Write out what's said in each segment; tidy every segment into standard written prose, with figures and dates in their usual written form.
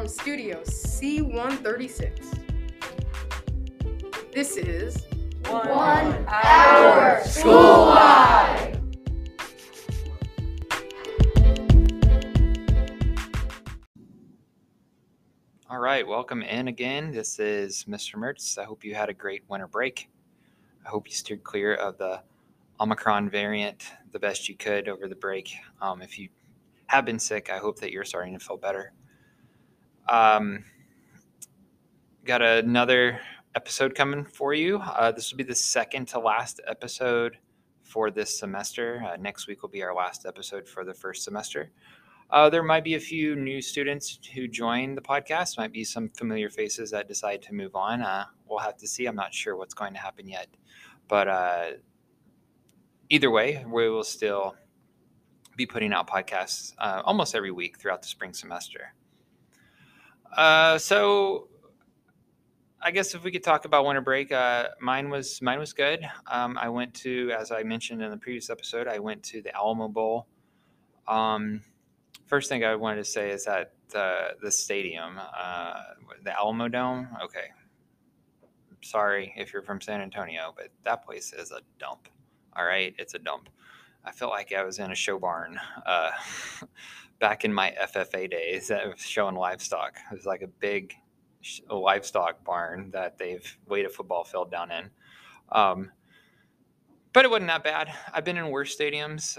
from Studio C136. This is 1 Hour School Live! All right, welcome in again. This is Mr. Mertz. I hope you had a great winter break. I hope you steered clear of the Omicron variant the best you could over the break. If you have been sick, I hope that you're starting to feel better. Got another episode coming for you. This will be the second to last episode for this semester. Next week will be our last episode for the first semester. There might be a few new students who join the podcast, might be some familiar faces that decide to move on. We'll have to see. I'm not sure what's going to happen yet. But either way, we will still be putting out podcasts almost every week throughout the spring semester. So I guess if we could talk about winter break, mine was good. I went to, as I mentioned in the previous episode, I went to the Alamo Bowl. First thing I wanted to say is that the stadium, the Alamo Dome. Okay. Sorry if you're from San Antonio, but that place is a dump. All right. It's a dump. I felt like I was in a show barn back in my FFA days that was showing livestock. It was like a big livestock barn that they've laid a football field down in. But it wasn't that bad. I've been in worse stadiums.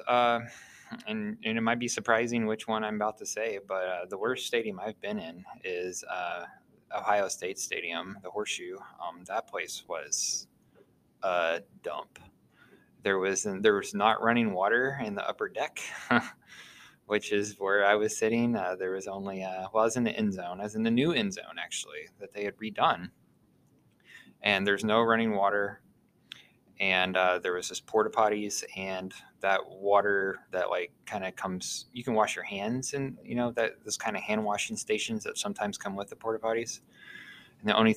And it might be surprising which one I'm about to say, but the worst stadium I've been in is Ohio State Stadium, the Horseshoe. That place was a dump. There was not running water in the upper deck, which is where I was sitting. There was only I was in the end zone. I was in the new end zone, actually, that they had redone. And there's no running water. And there was this porta potties and that water that like kind of comes, you can wash your hands and, you know, that those kind of hand washing stations that sometimes come with the porta potties. And the only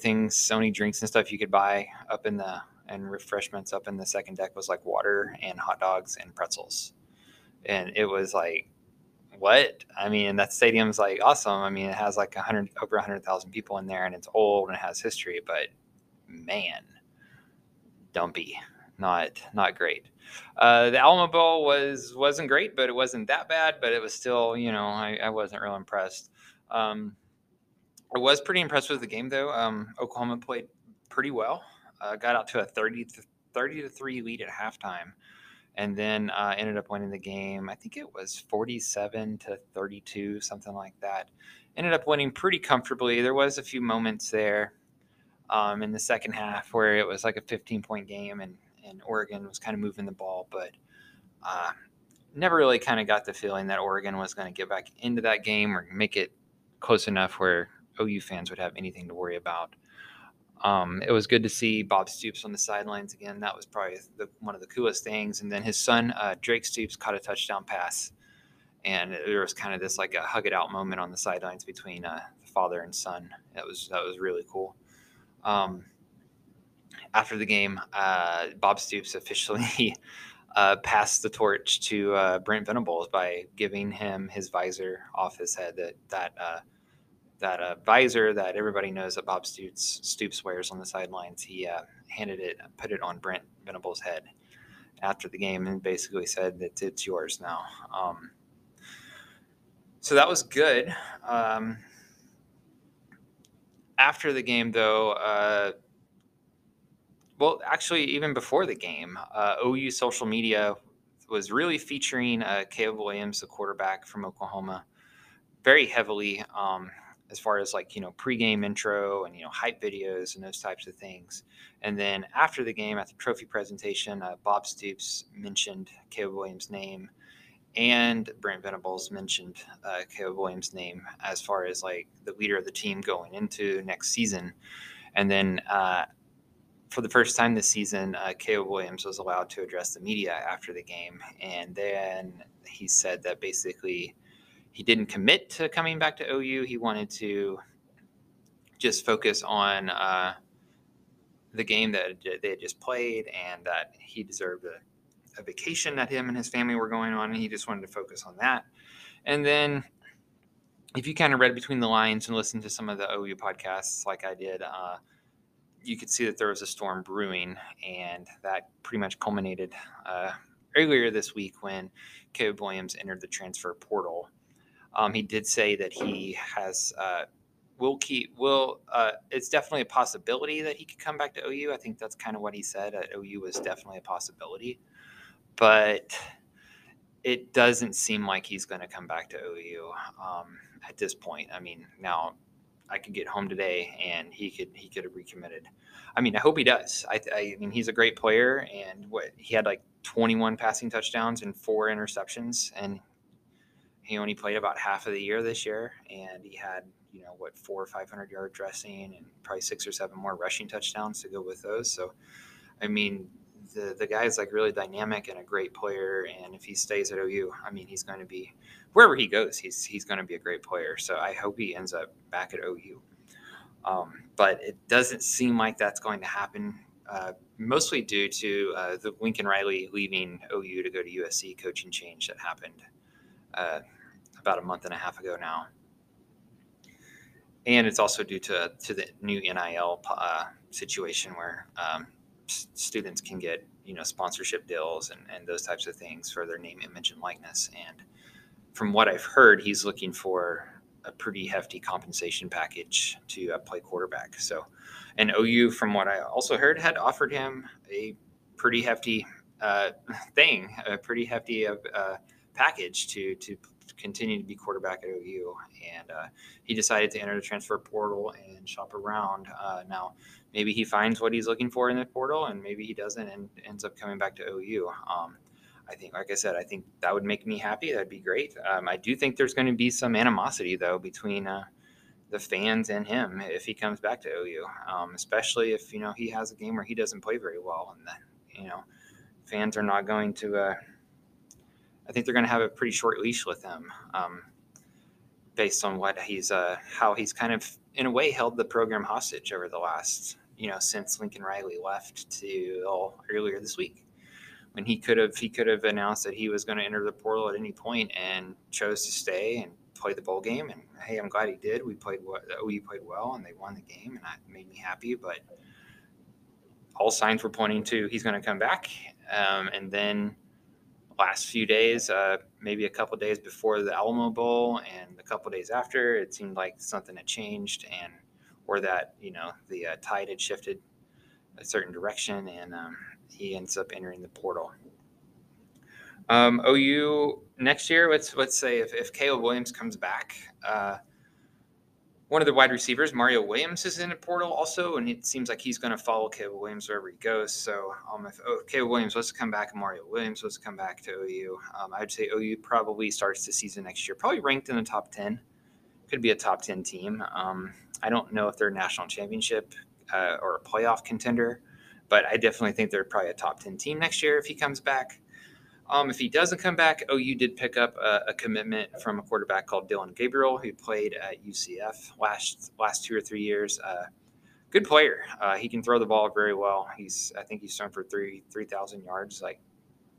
drinks and stuff you could buy up in the, and refreshments up in the second deck was like water and hot dogs and pretzels. And it was like, what? I mean, that stadium's like awesome. I mean, it has like over 100,000 people in there and it's old and it has history, but man, dumpy. Not great. The Alamo Bowl wasn't great, but it wasn't that bad. But it was still, you know, I wasn't real impressed. I was pretty impressed with the game though. Oklahoma played pretty well. Got out to a 30 to 3 lead at halftime, and then ended up winning the game. I think it was 47 to 32, something like that. Ended up winning pretty comfortably. There was a few moments there in the second half where it was like a 15-point game, and Oregon was kind of moving the ball, but never really kind of got the feeling that Oregon was going to get back into that game or make it close enough where OU fans would have anything to worry about. It was good to see Bob Stoops on the sidelines again. That was probably one of the coolest things. And then his son, Drake Stoops, caught a touchdown pass. And there was kind of this like a hug it out moment on the sidelines between the father and son. That was really cool. After the game, Bob Stoops officially passed the torch to Brent Venables by giving him his visor off his head. That visor that everybody knows that Bob Stoops wears on the sidelines. He handed it, put it on Brent Venables' head after the game, and basically said that it's yours now. So that was good. After the game, though, well, actually, even before the game, OU social media was really featuring Caleb Williams, the quarterback from Oklahoma, very heavily as far as like, you know, pregame intro and, you know, hype videos and those types of things. And then after the game, at the trophy presentation, Bob Stoops mentioned Caleb Williams' name, and Brent Venables mentioned Caleb Williams' name as far as like the leader of the team going into next season. And then for the first time this season, Caleb Williams was allowed to address the media after the game. And then he said that basically he didn't commit to coming back to OU. He wanted to just focus on the game that they had just played, and that he deserved a vacation that him and his family were going on, and he just wanted to focus on that. And then if you kind of read between the lines and listened to some of the OU podcasts like I did, you could see that there was a storm brewing, and that pretty much culminated earlier this week when Caleb Williams entered the transfer portal. He did say that he has it's definitely a possibility that he could come back to OU. I think that's kind of what he said. OU was definitely a possibility, but it doesn't seem like he's going to come back to OU at this point. I mean, now I could get home today and he could have recommitted. I mean, I hope he does. I mean, he's a great player, and he had like 21 passing touchdowns and 4 interceptions, and he only played about half of the year this year, and he had 400 or 500 yard dressing and probably 6 or 7 more rushing touchdowns to go with those. So, I mean, the guy's like really dynamic and a great player. And if he stays at OU, I mean, he's going to be wherever he goes, he's going to be a great player. So I hope he ends up back at OU. But it doesn't seem like that's going to happen, mostly due to the Lincoln Riley leaving OU to go to USC coaching change that happened about a month and a half ago now. And it's also due to the new NIL situation where students can get sponsorship deals and those types of things for their name, image, and likeness. And from what I've heard, he's looking for a pretty hefty compensation package to play quarterback. So, and OU, from what I also heard, had offered him a pretty hefty package to continue to be quarterback at OU, and he decided to enter the transfer portal and shop around. Now, maybe he finds what he's looking for in the portal, and maybe he doesn't and ends up coming back to OU. I think, like I said, I think that would make me happy. That'd be great. I do think there's going to be some animosity, though, between the fans and him if he comes back to OU, especially if, he has a game where he doesn't play very well, and then, fans are not going to I think they're going to have a pretty short leash with him, based on what how he's kind of in a way held the program hostage over the last, since Lincoln Riley left till earlier this week, when he could have announced that he was going to enter the portal at any point and chose to stay and play the bowl game. And hey, I'm glad he did. We played well and they won the game, and that made me happy. But all signs were pointing to he's going to come back, and then. Last few days, maybe a couple days before the Alamo Bowl and a couple days after, it seemed like something had changed, or that the tide had shifted a certain direction, and he ends up entering the portal. OU next year, let's say if Caleb Williams comes back, one of the wide receivers, Mario Williams, is in the portal also, and it seems like he's going to follow Caleb Williams wherever he goes. So if Caleb Williams was to come back and Mario Williams was to come back to OU, I would say OU probably starts the season next year, probably ranked in the top 10. Could be a top 10 team. I don't know if they're a national championship or a playoff contender, but I definitely think they're probably a top 10 team next year if he comes back. If he doesn't come back, OU did pick up a commitment from a quarterback called Dillon Gabriel, who played at UCF last 2 or 3 years. Good player. He can throw the ball very well. I think he's thrown for 3,000 yards like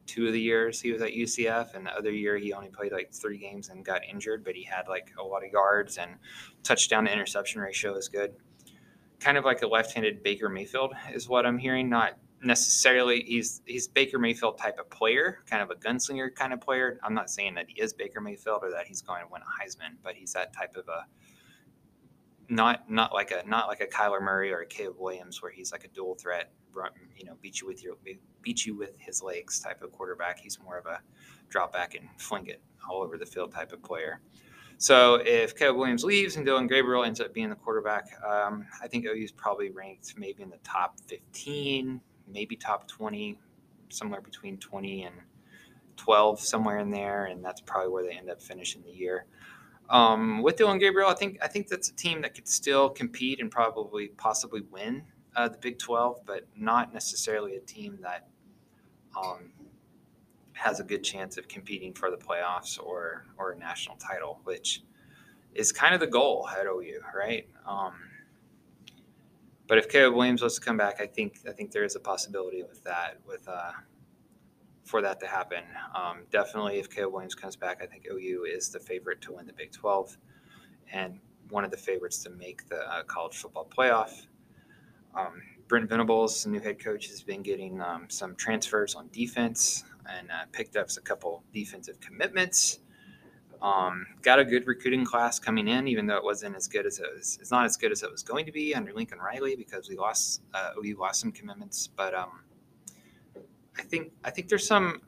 2 of the years he was at UCF, and the other year he only played like 3 games and got injured, but he had like a lot of yards, and touchdown to interception ratio is good. Kind of like a left-handed Baker Mayfield is what I'm hearing. Not necessarily he's Baker Mayfield type of player, kind of a gunslinger kind of player. I'm not saying that he is Baker Mayfield or that he's going to win a Heisman, but he's that type of a not like a Kyler Murray or a Caleb Williams, where he's like a dual threat, beat you with his legs type of quarterback. He's more of a drop back and fling it all over the field type of player. So if Caleb Williams leaves and Dillon Gabriel ends up being the quarterback, I think OU's probably ranked maybe in the top 15, maybe top 20, somewhere between 20 and 12, somewhere in there, and that's probably where they end up finishing the year. With Dillon Gabriel, I think that's a team that could still compete and possibly win the Big 12, but not necessarily a team that has a good chance of competing for the playoffs or a national title, which is kind of the goal at OU, right? But if Caleb Williams was to come back, I think there is a possibility for that to happen. Definitely, if Caleb Williams comes back, I think OU is the favorite to win the Big 12. and one of the favorites to make the college football playoff. Brent Venables, the new head coach, has been getting some transfers on defense and picked up a couple defensive commitments. Got a good recruiting class coming in, even though it wasn't as good as it was. It's not as good as it was going to be under Lincoln Riley because we lost some commitments. But I think there's some.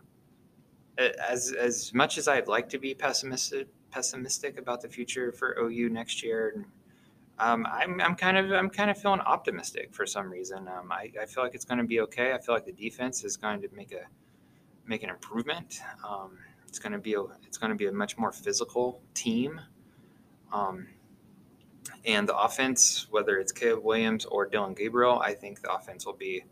As much as I'd like to be pessimistic about the future for OU next year, I'm kind of feeling optimistic for some reason. I feel like it's going to be okay. I feel like the defense is going to make an improvement. It's going to be a much more physical team. And the offense, whether it's Caleb Williams or Dillon Gabriel, I think the offense will be.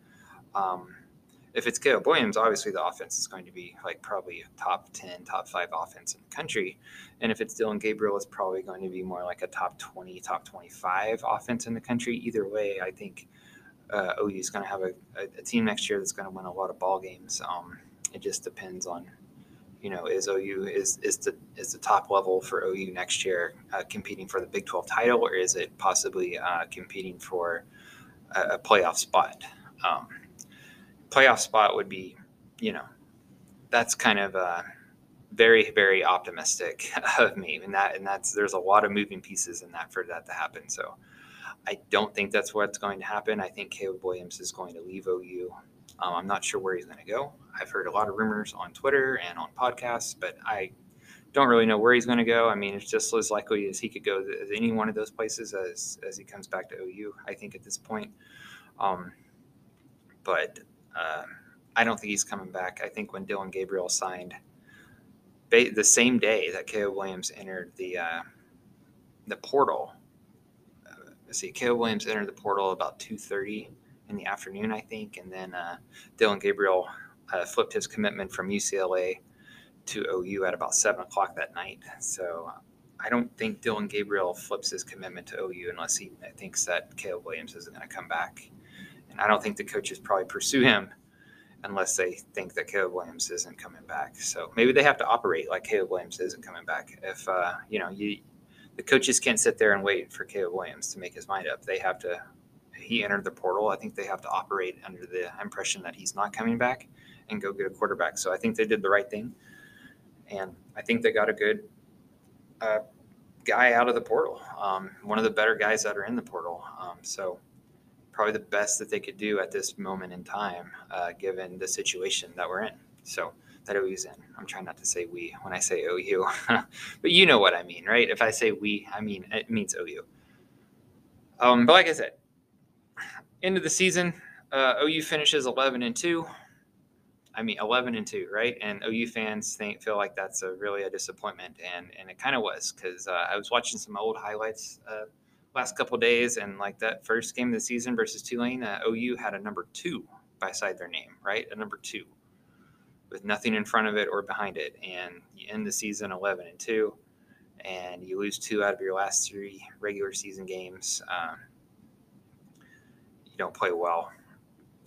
If it's Caleb Williams, obviously the offense is going to be like probably a top 10, top 5 offense in the country. And if it's Dillon Gabriel, it's probably going to be more like a top 20, top 25 offense in the country. Either way, I think OU is going to have a team next year that's going to win a lot of ball games. It just depends on, you know, is the top level for OU next year competing for the Big 12 title, or is it possibly competing for a playoff spot? Playoff spot would be, you know, that's kind of very, very optimistic of me, and that's there's a lot of moving pieces in that for that to happen. So I don't think that's what's going to happen. I think Caleb Williams is going to leave OU. I'm not sure where he's going to go. I've heard a lot of rumors on Twitter and on podcasts, but I don't really know where he's going to go. I mean, it's just as likely as he could go to any one of those places as he comes back to OU, I think, at this point. I don't think he's coming back. I think when Dillon Gabriel signed, the same day that Caleb Williams entered the portal. Caleb Williams entered the portal about 2:30 in the afternoon, I think, and then Dillon Gabriel flipped his commitment from UCLA to OU at about 7:00 that night. So I don't think Dillon Gabriel flips his commitment to OU unless he thinks that Caleb Williams isn't going to come back. I don't think the coaches probably pursue him unless they think that Caleb Williams isn't coming back. So maybe they have to operate like Caleb Williams isn't coming back. If, the coaches can't sit there and wait for Caleb Williams to make his mind up. They have to – he entered the portal. I think they have to operate under the impression that he's not coming back and go get a quarterback. So I think they did the right thing, and I think they got a good guy out of the portal, one of the better guys that are in the portal. Probably the best that they could do at this moment in time, given the situation that we're in. So that OU's in. I'm trying not to say we when I say OU, but you know what I mean, right? If I say we, I mean it means OU. But like I said, end of the season, OU finishes 11-2. I mean 11-2, right? And OU fans feel like that's really a disappointment, and it kind of was, because I was watching some old highlights. Last couple of days, and like that first game of the season versus Tulane, OU had a number 2 beside their name, right? A number 2 with nothing in front of it or behind it. And you end the season 11-2, and you lose 2 out of your last 3 regular season games. You don't play well.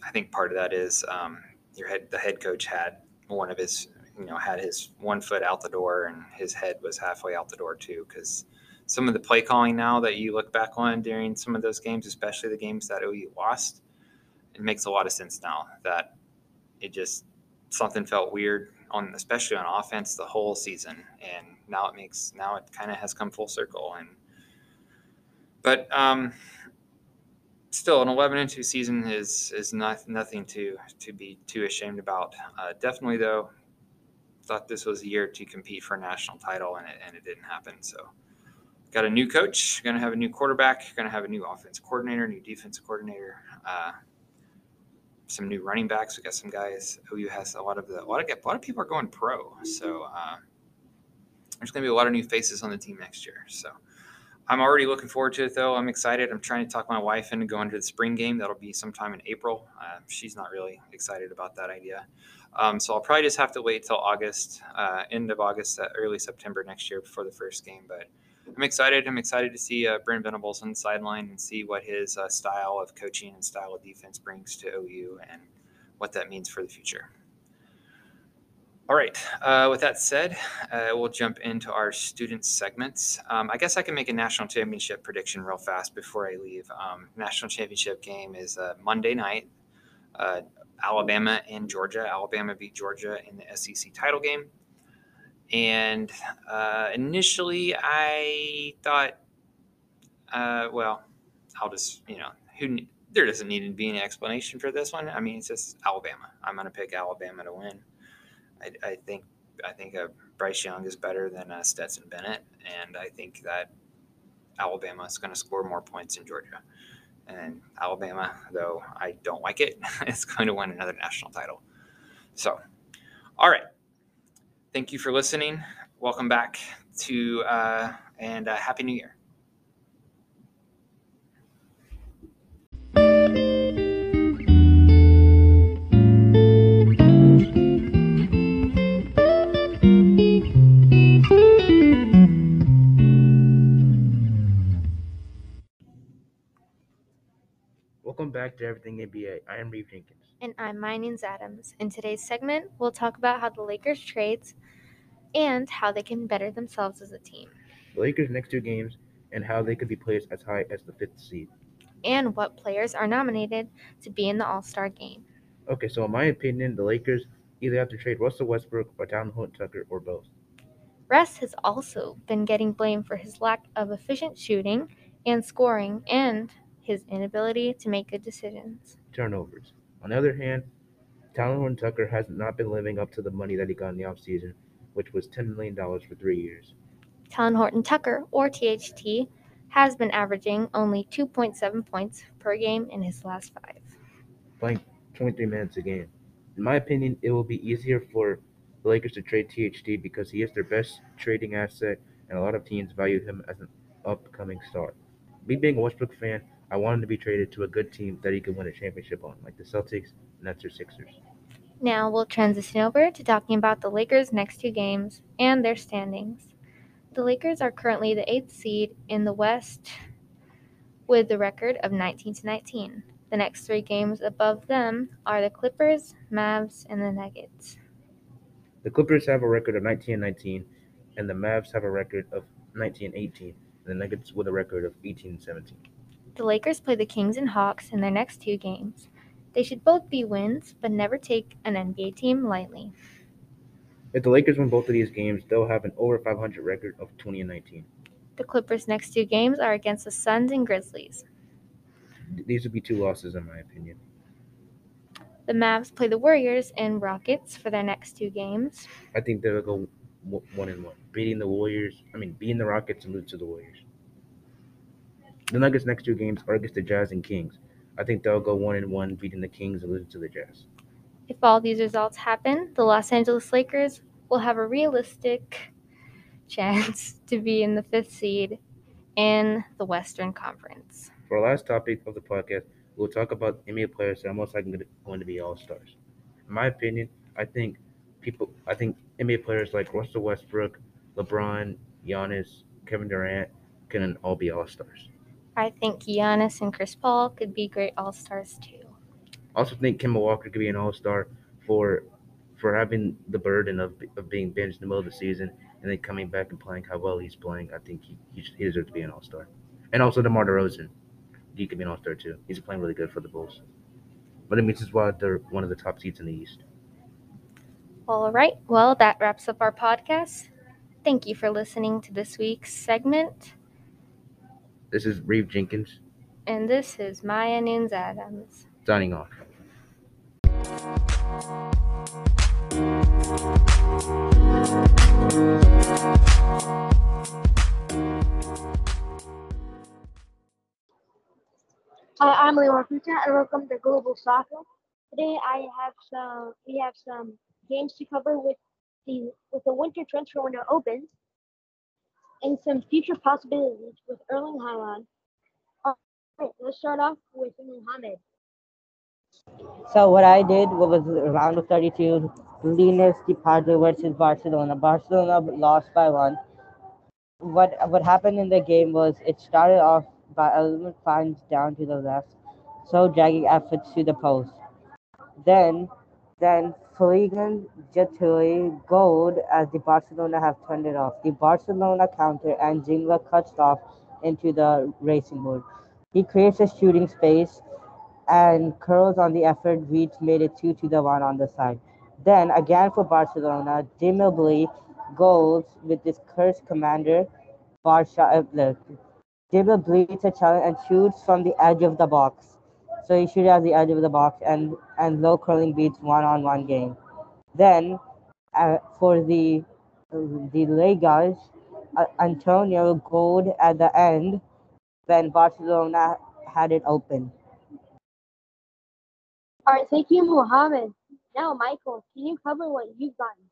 I think part of that is the head coach had one of his, you know, had his one foot out the door, and his head was halfway out the door too, because some of the play calling now that you look back on during some of those games, especially the games that OU lost, it makes a lot of sense now that it just something felt weird on, especially on offense, the whole season. And now it kind of has come full circle. But still, an 11-2 season is nothing to be too ashamed about. Definitely though, thought this was a year to compete for a national title, and it didn't happen. So. Got a new coach, going to have a new quarterback, going to have a new offensive coordinator, new defensive coordinator, some new running backs. We got some guys. OU has a lot of people are going pro, so there's going to be a lot of new faces on the team next year. So I'm already looking forward to it, though. I'm excited. I'm trying to talk my wife into going to the spring game. That'll be sometime in April. She's not really excited about that idea. So I'll probably just have to wait till August, end of August, early September next year before the first game, but. I'm excited. I'm excited to see Brent Venables on the sideline and see what his style of coaching and style of defense brings to OU and what that means for the future. All right. With that said, we'll jump into our student segments. I guess I can make a national championship prediction real fast before I leave. National championship game is Monday night, Alabama and Georgia. Alabama beat Georgia in the SEC title game. And initially I thought, well, I'll just, you know, there doesn't need to be any explanation for this one. I mean, it's just Alabama. I'm going to pick Alabama to win. I think Bryce Young is better than Stetson Bennett, and I think that Alabama is going to score more points than Georgia. And Alabama, though I don't like it, is going to win another national title. So, all right. Thank you for listening. Welcome back to and Happy New Year. Welcome back to Everything NBA. I am Reeve Jenkins. And I'm Minings Adams. In today's segment, we'll talk about how the Lakers trades and how they can better themselves as a team. The Lakers' next two games and how they could be placed as high as the fifth seed. And what players are nominated to be in the All-Star game. Okay, so in my opinion, the Lakers either have to trade Russell Westbrook or Talen Horton-Tucker or both. Russ has also been getting blamed for his lack of efficient shooting and scoring and his inability to make good decisions. Turnovers. On the other hand, Talen Horton-Tucker has not been living up to the money that he got in the offseason, which was $10 million for 3 years. Talen Horton-Tucker, or THT, has been averaging only 2.7 points per game in his last five. Playing 23 minutes a game. In my opinion, it will be easier for the Lakers to trade THT because he is their best trading asset, and a lot of teams value him as an upcoming star. Me being a Westbrook fan, I want him to be traded to a good team that he can win a championship on, like the Celtics, Nets, or Sixers. Now we'll transition over to talking about the Lakers' next two games and their standings. The Lakers are currently the 8th seed in the West with the record of 19-19. The next three games above them are the Clippers, Mavs, and the Nuggets. The Clippers have a record of 19-19, and the Mavs have a record of 19-18, and the Nuggets with a record of 18-17. The Lakers play the Kings and Hawks in their next two games. They should both be wins, but never take an NBA team lightly. If the Lakers win both of these games, they'll have an over 500 record of 20-19. The Clippers' next two games are against the Suns and Grizzlies. These would be two losses, in my opinion. The Mavs play the Warriors and Rockets for their next two games. I think they'll go 1-1, beating the Rockets and lose to the Warriors. The Nuggets' next two games are against the Jazz and Kings. I think they'll go 1-1, beating the Kings and losing to the Jazz. If all these results happen, the Los Angeles Lakers will have a realistic chance to be in the 5th seed in the Western Conference. For our last topic of the podcast, we'll talk about NBA players that are most likely going to be All-Stars. In my opinion, I think NBA players like Russell Westbrook, LeBron, Giannis, Kevin Durant can all be All-Stars. I think Giannis and Chris Paul could be great All-Stars, too. I also think Kemba Walker could be an All-Star for having the burden of being benched in the middle of the season and then coming back and playing how well he's playing. I think he deserves to be an All-Star. And also DeMar DeRozan. He could be an All-Star, too. He's playing really good for the Bulls. But I mean, this is why they're one of the top seeds in the East. All right. Well, that wraps up our podcast. Thank you for listening to this week's segment. This is Reeve Jenkins. And this is Maya Nunes Adams. Signing off. Hi, I'm Leon Futa, and welcome to Global Soccer. Today we have some games to cover with the winter transfer window open, and some future possibilities with Erling Haaland. All right, let's start off with Mohamed. So what I did was round of 32, Linares Departure versus Barcelona. Barcelona lost by 1. What happened in the game was it started off by Element finds down to the left, so dragging efforts to the post. Then Flagrante goal as the Barcelona have turned it off. The Barcelona counter and Gingla cuts off into the racing board. He creates a shooting space and curls on the effort, which made it 2-1 on the side. Then again for Barcelona, Dimably goals with this cursed commander, Barsha Ebler. Dimably hits a challenge and shoots from the edge of the box. So he shoots at the edge of the box, and low curling beats 1-on-1 game. Then for the Legas, Antonio goaled at the end when Barcelona had it open. All right, thank you, Mohammed. Now, Michael, can you cover what you've gotten?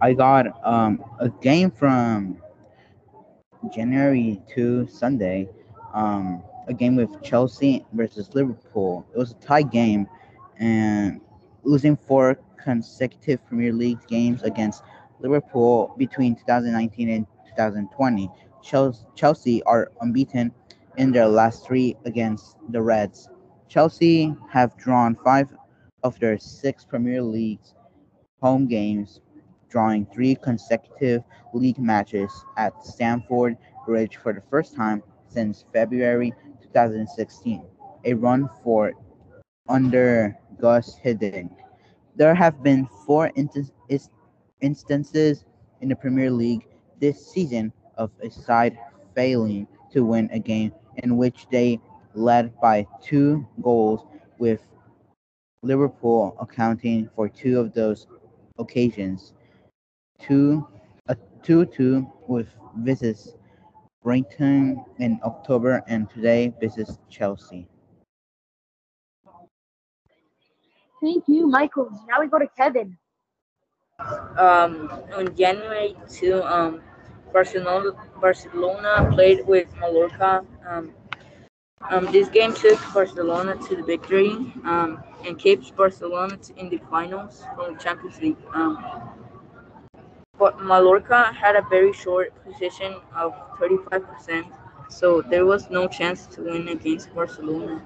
I got a game from January to Sunday. A game with Chelsea versus Liverpool. It was a tie game, and losing 4 consecutive Premier League games against Liverpool between 2019 and 2020. Chelsea are unbeaten in their last 3 against the Reds. Chelsea have drawn 5 of their 6 Premier League home games, drawing 3 consecutive league matches at Stamford Bridge for the first time since February 2016, a run for under Gus Hiddink. There have been 4 instances in the Premier League this season of a side failing to win a game in which they led by 2 goals, with Liverpool accounting for 2 of those occasions. 2-2 with visits Brighton in October, and today visits Chelsea. Thank you, Michael. Now we go to Kevin. On January 2, Barcelona played with Mallorca. This game took Barcelona to the victory and keeps Barcelona in the finals from the Champions League. But Mallorca had a very short possession of 35%, so there was no chance to win against Barcelona.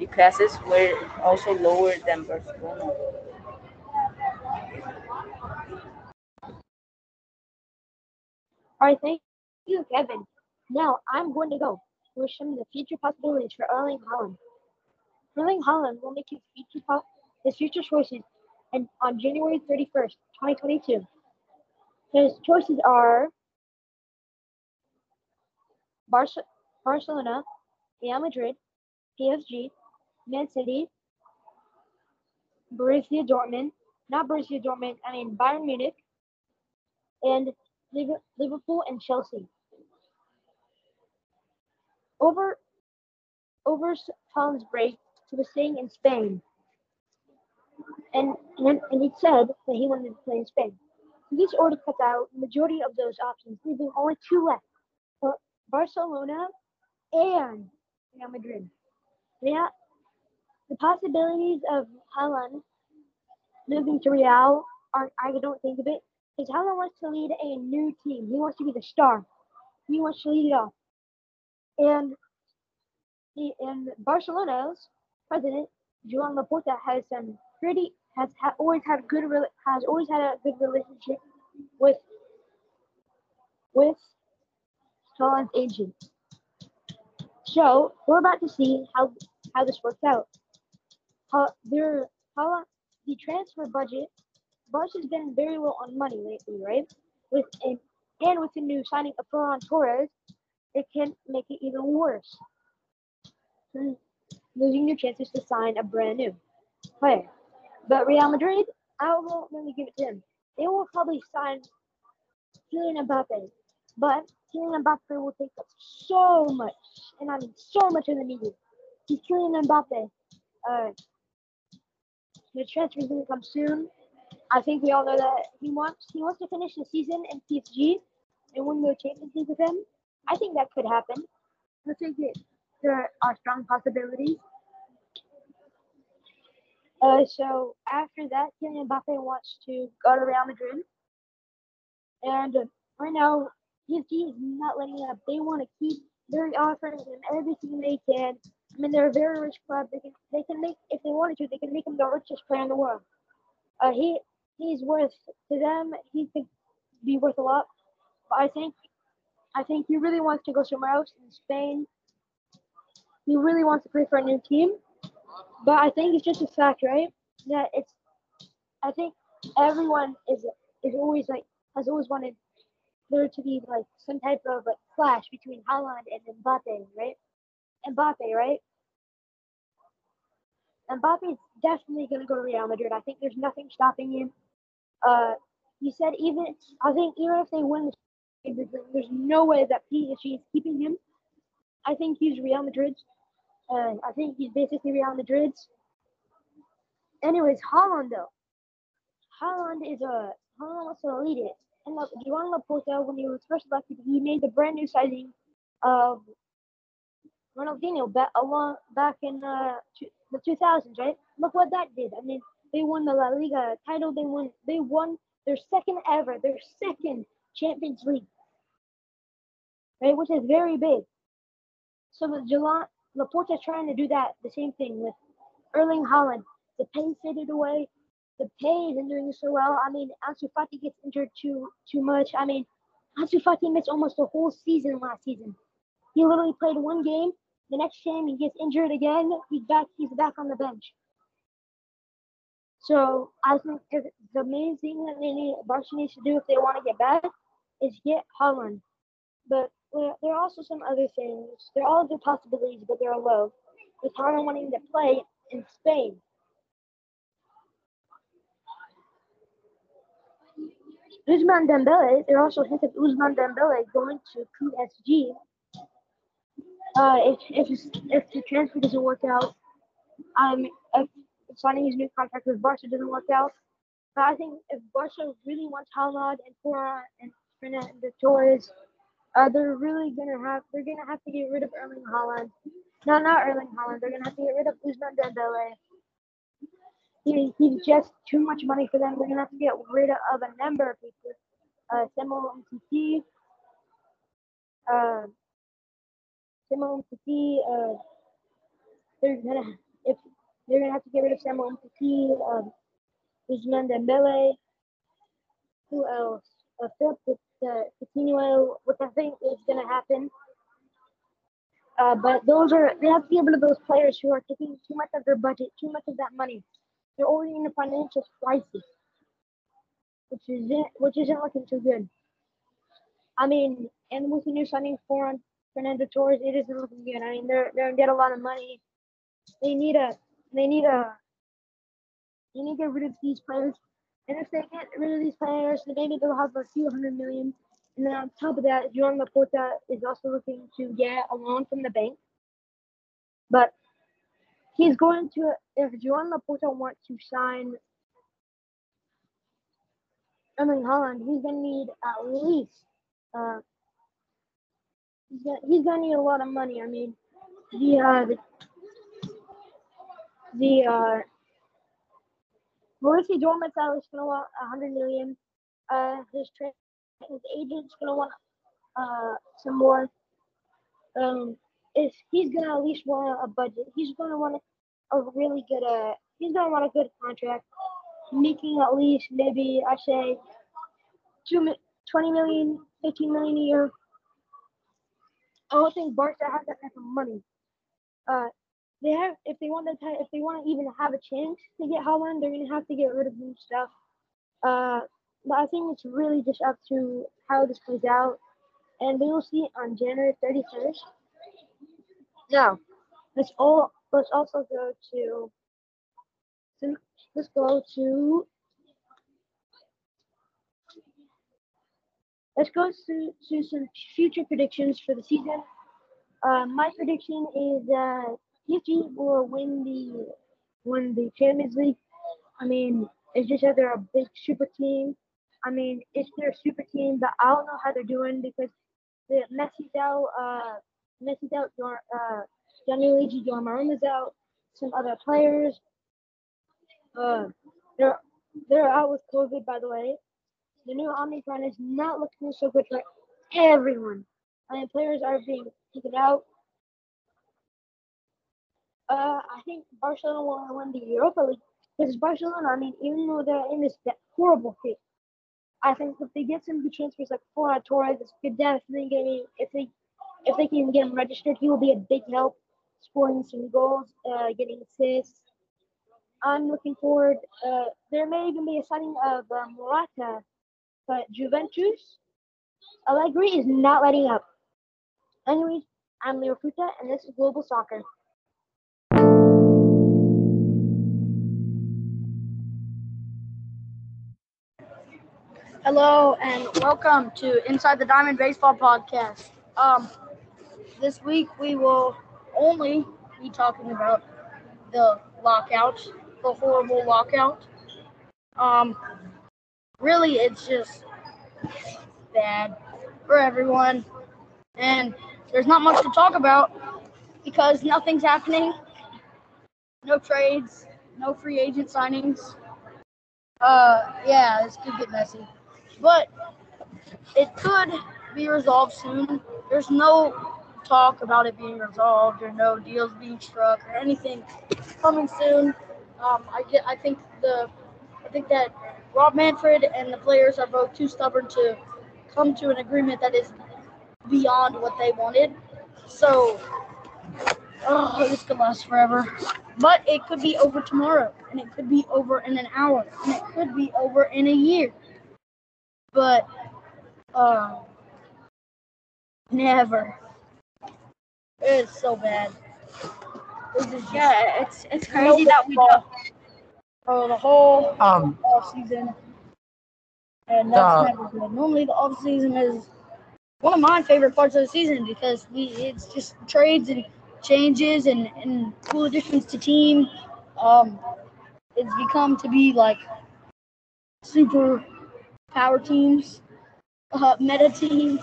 The passes were also lower than Barcelona. All right, thank you, Kevin. Now I'm going to go wish him the future possibilities for Erling Haaland. Erling Haaland will make his future choices, and on January 31st, 2022. His choices are Barcelona, Real Madrid, PSG, Man City, Bayern Munich, and Liverpool and Chelsea. Over Haaland's break, he was staying in Spain, and he said that he wanted to play in Spain. So this order cuts out the majority of those options, leaving only 2 left for Barcelona and Real Madrid. Yeah, the possibilities of Haaland moving to Real I don't think of it, because Haaland wants to lead a new team. He wants to be the star. He wants to lead it off. And Barcelona's president, Joan Laporta, has always had a good relationship with Haaland's agent. So we're about to see how this works out. The transfer budget, Barca's been very low on money lately, right? With the new signing of Ferran Torres, it can make it even worse. Losing your chances to sign a brand new player. But Real Madrid, I won't really give it to them. They will probably sign Kylian Mbappe, but Kylian Mbappe will take up so much, and I mean so much in the media. He's Kylian Mbappe. The transfer is going to come soon. I think we all know that he wants to finish the season in PSG and win the Champions League with him. I think that could happen. I think there are strong possibilities. So after that, Kylian Mbappe wants to go to Real Madrid. And right now, PSG is not letting up. They want to keep. They're offering him everything they can I mean, they're a very rich club. They can make, if they wanted to, they can make him the richest player in the world. He's worth to them. He could be worth a lot. But I think he really wants to go somewhere else in Spain. He really wants to play for a new team. But I think it's just a fact, right? That it's. I think everyone is always like has always wanted there to be like some type of like clash between Haaland and Mbappe, right? Mbappe is definitely going to go to Real Madrid. I think there's nothing stopping him. He said even if they win the Champions League, there's no way that PSG is keeping him. I think he's Real Madrid's. I think he's basically Real Madrid's. Anyways, Haaland though. Haaland wants to lead it. And Joan Laporta, when he was first elected, he made the brand new signing of Ronaldinho back in the 2000s, right? Look what that did. I mean, they won the La Liga title. They won their second Champions League, right? Which is very big. So with Joan Laporta trying to do that, the same thing with Erling Haaland. The pace faded away. The Pay isn't doing so well. I mean, Ansu Fati gets injured too much. I mean, Ansu Fati missed almost a whole season last season. He literally played one game. The next game, he gets injured again. He's back on the bench. So I think the main thing that Barca needs to do if they want to get back is get Haaland. But there are also some other things. There are other possibilities, but they're low. With Haaland wanting to play in Spain. Usman Dembele, there are also hints of Usman Dembele going to PSG. If the transfer doesn't work out, if signing his new contract with Barca doesn't work out, but I think if Barca really wants Haaland and Torres and Ferran Torres, they're gonna have to get rid of Erling Haaland. No, not Erling Haaland. They're gonna have to get rid of Usman Dembele. He's just too much money for them. They're going to have to get rid of a number of people. Samuel Umtiti. They're gonna have to get rid of Samuel Umtiti, Usman Dembele. Who else? Coutinho, which I think is going to happen. But they have to get rid of those players who are taking too much of their budget, too much of that money. They're already in a financial crisis, which isn't looking too good. I mean, and with the new signing for Fernando Torres, it isn't looking good. I mean, they're gonna get a lot of money. They need to get rid of these players. And if they get rid of these players, then maybe they'll have a few $100 million. And then on top of that, Joan Laporta is also looking to get a loan from the bank. But he's going to, if Joan Laporta wants to sign Erling Haaland, he's going to need at least, he's going to need a lot of money. I mean, Mauricio Dormatal is going to want $100 million. His agent's going to want some more. If he's going to at least want a budget, he's going to want a good contract, making at least maybe, I say, $20 million, $15 million a year. I don't think Barca has that type of money. If they want to even have a chance to get Haaland, they're going to have to get rid of new stuff. But I think it's really just up to how this plays out, and we will see on January 31st. Now, let's go to some future predictions for the season. My prediction is that PSG will win the Champions League. I mean, it's just that they're a big super team. I mean, it's their super team, but I don't know how they're doing because the Messi's out, Gianluigi Donnarumma's out, some other players. They're out with COVID, by the way. The new Omicron is not looking so good for everyone. I mean, players are being taken out. I think Barcelona will win the Europa League. Because Barcelona, I mean, even though they're in this horrible phase, I think if they get some good transfers like Ferran Torres, it's good depth. If they can get him registered, he will be a big help, scoring some goals, getting assists. I'm looking forward. There may even be a signing of Morata, but Juventus, Allegri is not letting up. Anyways, I'm Leo Futa, and this is Global Soccer. Hello and welcome to Inside the Diamond Baseball Podcast. This week we will only be talking about the lockout, the horrible lockout. Really, it's just bad for everyone, and there's not much to talk about because nothing's happening. No trades, no free agent signings. Yeah, this could get messy. But it could be resolved soon. There's no talk about it being resolved or no deals being struck or anything coming soon. I think that Rob Manfred and the players are both too stubborn to come to an agreement that is beyond what they wanted. So, this could last forever. But it could be over tomorrow, and it could be over in an hour, and it could be over in a year. But, never. It's so bad. It's crazy that we don't for the whole off season, and that's never good. Normally, the off season is one of my favorite parts of the season because it's just trades and changes and cool additions to team. It's become to be like super power teams, meta teams,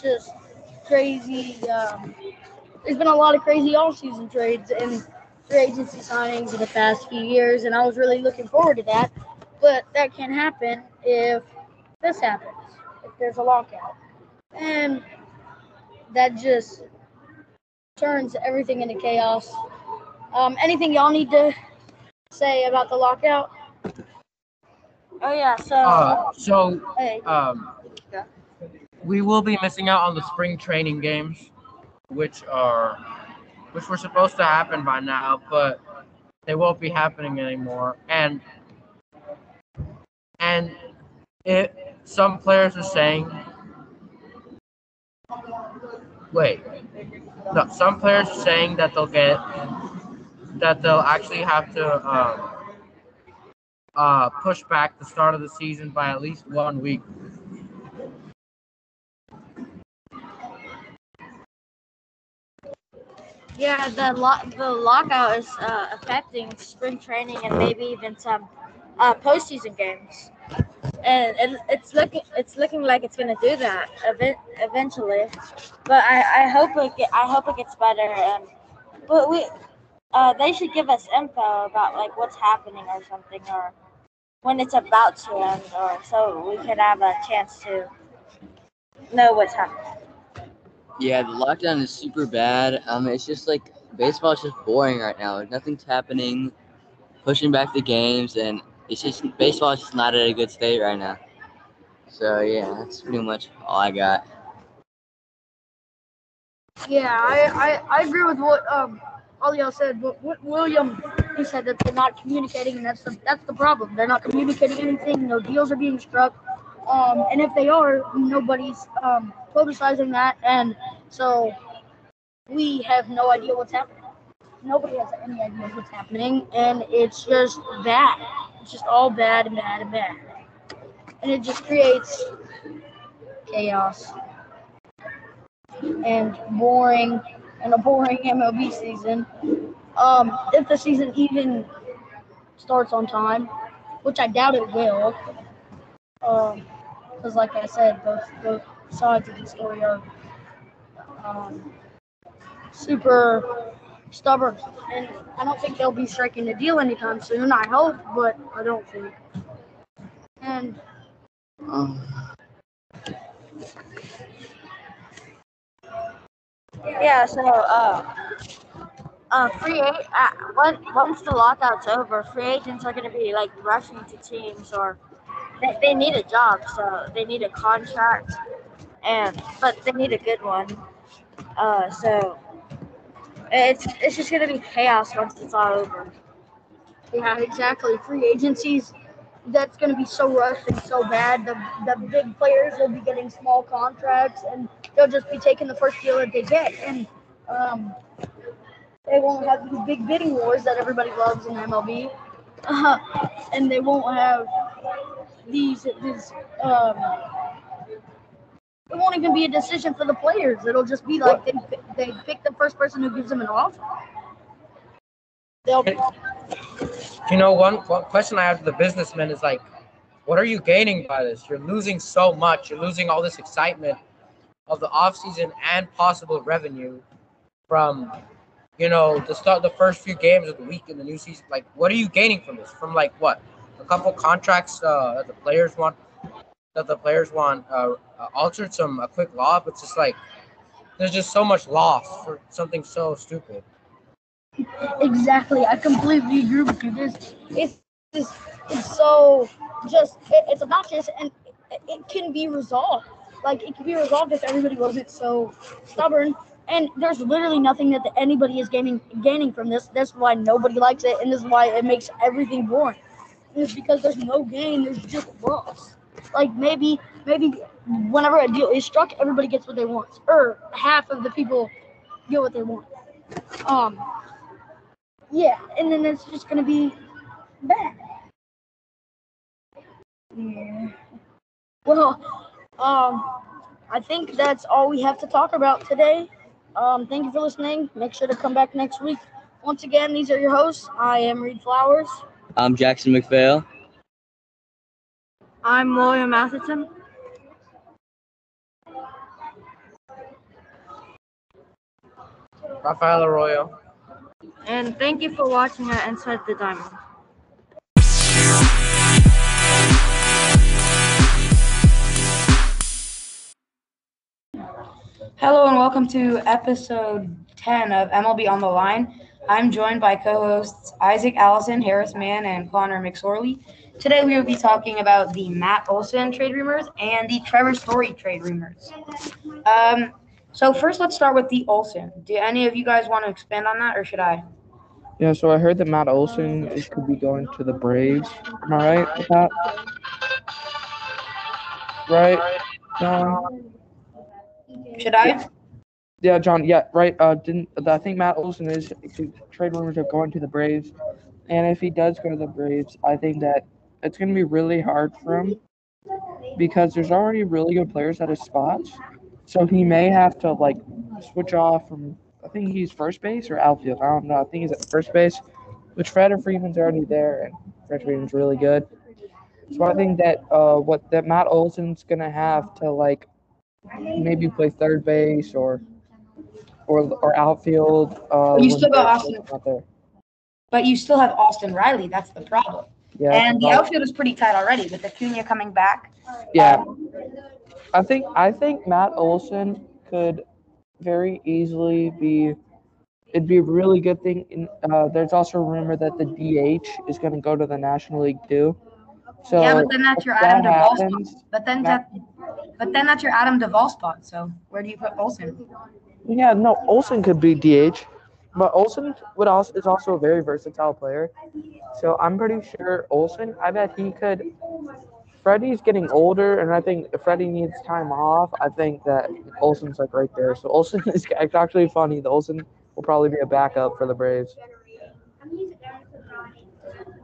just crazy. There's been a lot of crazy all-season trades and free agency signings in the past few years, and I was really looking forward to that. But that can't happen if this happens, if there's a lockout. And that just turns everything into chaos. Anything y'all need to say about the lockout? Oh, yeah, so... we will be missing out on the spring training games, which were supposed to happen by now, but they won't be happening anymore. And it, some players are saying... some players are saying that they'll actually have to... push back the start of the season by at least 1 week. Yeah, the lockout is affecting spring training and maybe even some postseason games, and it's looking like it's going to do that eventually. But I hope it gets better. And but they should give us info about like what's happening or something, or when it's about to end, or so we can have a chance to know what's happening. Yeah, the lockdown is super bad. It's just like baseball is just boring right now. Nothing's happening, pushing back the games, and it's just baseball is just not at a good state right now. So yeah, that's pretty much all I got. Yeah, I agree with what all y'all said, but what William, he said that they're not communicating, and that's the problem. They're not communicating anything. No deals are being struck, and if they are, nobody's publicizing that, and so we have no idea what's happening. Nobody has any idea what's happening, and it's just bad. It's just all bad and bad and bad, and it just creates chaos and boring. And a boring MLB season, if the season even starts on time, which I doubt it will, because like I said, both sides of the story are super stubborn, and I don't think they'll be striking a deal anytime soon. I hope, but I don't think. And yeah, so Once the lockout's over, free agents are going to be like rushing to teams, or they need a job, so they need a contract, but they need a good one. So it's just going to be chaos once it's all over. Yeah, exactly. Free agencies, that's going to be so rushed and so bad. The big players will be getting small contracts, and they'll just be taking the first deal that they get. And they won't have these big bidding wars that everybody loves in MLB. And they won't have these it won't even be a decision for the players. It'll just be like they pick the first person who gives them an offer. One question I have to the businessmen is like, what are you gaining by this? You're losing so much. You're losing all this excitement of the offseason and possible revenue from, the first few games of the week in the new season. Like, what are you gaining from this? From like what? A couple contracts that the players want altered, a quick law, but it's just like there's just so much loss for something so stupid. Exactly, I completely agree with you. It's so just it's obnoxious, and it can be resolved. Like, it can be resolved if everybody wasn't so stubborn. And there's literally nothing that anybody is gaining from this. That's why nobody likes it, and this is why it makes everything boring. It's because there's no gain. There's just loss. Like, maybe whenever a deal is struck, everybody gets what they want, or half of the people get what they want. Yeah, and then it's just gonna be bad. Yeah. Well, I think that's all we have to talk about today. Thank you for listening. Make sure to come back next week. Once again, these are your hosts. I am Reed Flowers. I'm Jackson McPhail. I'm William Atherton. Rafael Arroyo. And thank you for watching at Inside the Diamond. Hello and welcome to episode 10 of MLB on the Line. I'm joined by co-hosts Isaac Allison, Harris Mann, and Connor McSorley. Today we will be talking about the Matt Olson trade rumors and the Trevor Story trade rumors. So first, let's start with the Olson. Do any of you guys want to expand on that, or should I? Yeah, so I heard that Matt Olson could be going to the Braves. Am I right with that? Right, John? Should I? Yeah, John, yeah, right. I think Matt Olson is – trade rumors are going to the Braves. And if he does go to the Braves, I think that it's going to be really hard for him because there's already really good players at his spots. So he may have to, like, switch off from – I think he's first base or outfield. I don't know. I think he's at first base, which Freddie Freeman's already there, and Freddie Freeman's really good. So I think that that Matt Olson's going to have to, like, maybe play third base or outfield. You still got Austin out there. But you still have Austin Riley. That's the problem. Yeah, and the outfield is pretty tight already with Acuna coming back. Yeah. I think Matt Olson could very easily be – it'd be a really good thing. There's also a rumor that the DH is going to go to the National League too. So yeah, but then that's your Adam Duvall spot. But then that's your Adam Duvall spot. So where do you put Olson? Yeah, no, Olson could be DH. But Olson is also a very versatile player. So I'm pretty sure Olson, I bet he could – Freddie's getting older, and I think if Freddie needs time off, I think that Olson's, like, right there. So Olson is – it's actually funny. The Olson will probably be a backup for the Braves.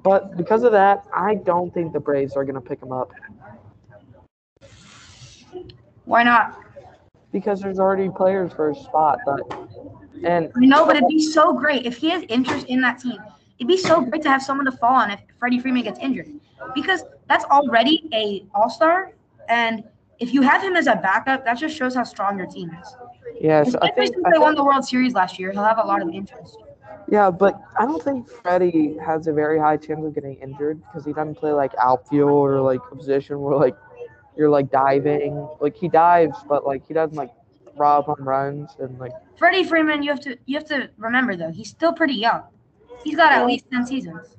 But because of that, I don't think the Braves are going to pick him up. Why not? Because there's already players for his spot, but – but it'd be so great if he has interest in that team. It'd be so great to have someone to fall on if Freddie Freeman gets injured, because that's already a all-star, and if you have him as a backup, that just shows how strong your team is. Yeah, so I think they won the World Series last year. He'll have a lot of interest. Yeah, but I don't think Freddie has a very high chance of getting injured because he doesn't play like outfield or like a position where like you're like diving. Like he dives, but like he doesn't like rob home runs and like. Freddie Freeman, you have to remember though, he's still pretty young. He's got at least 10 seasons.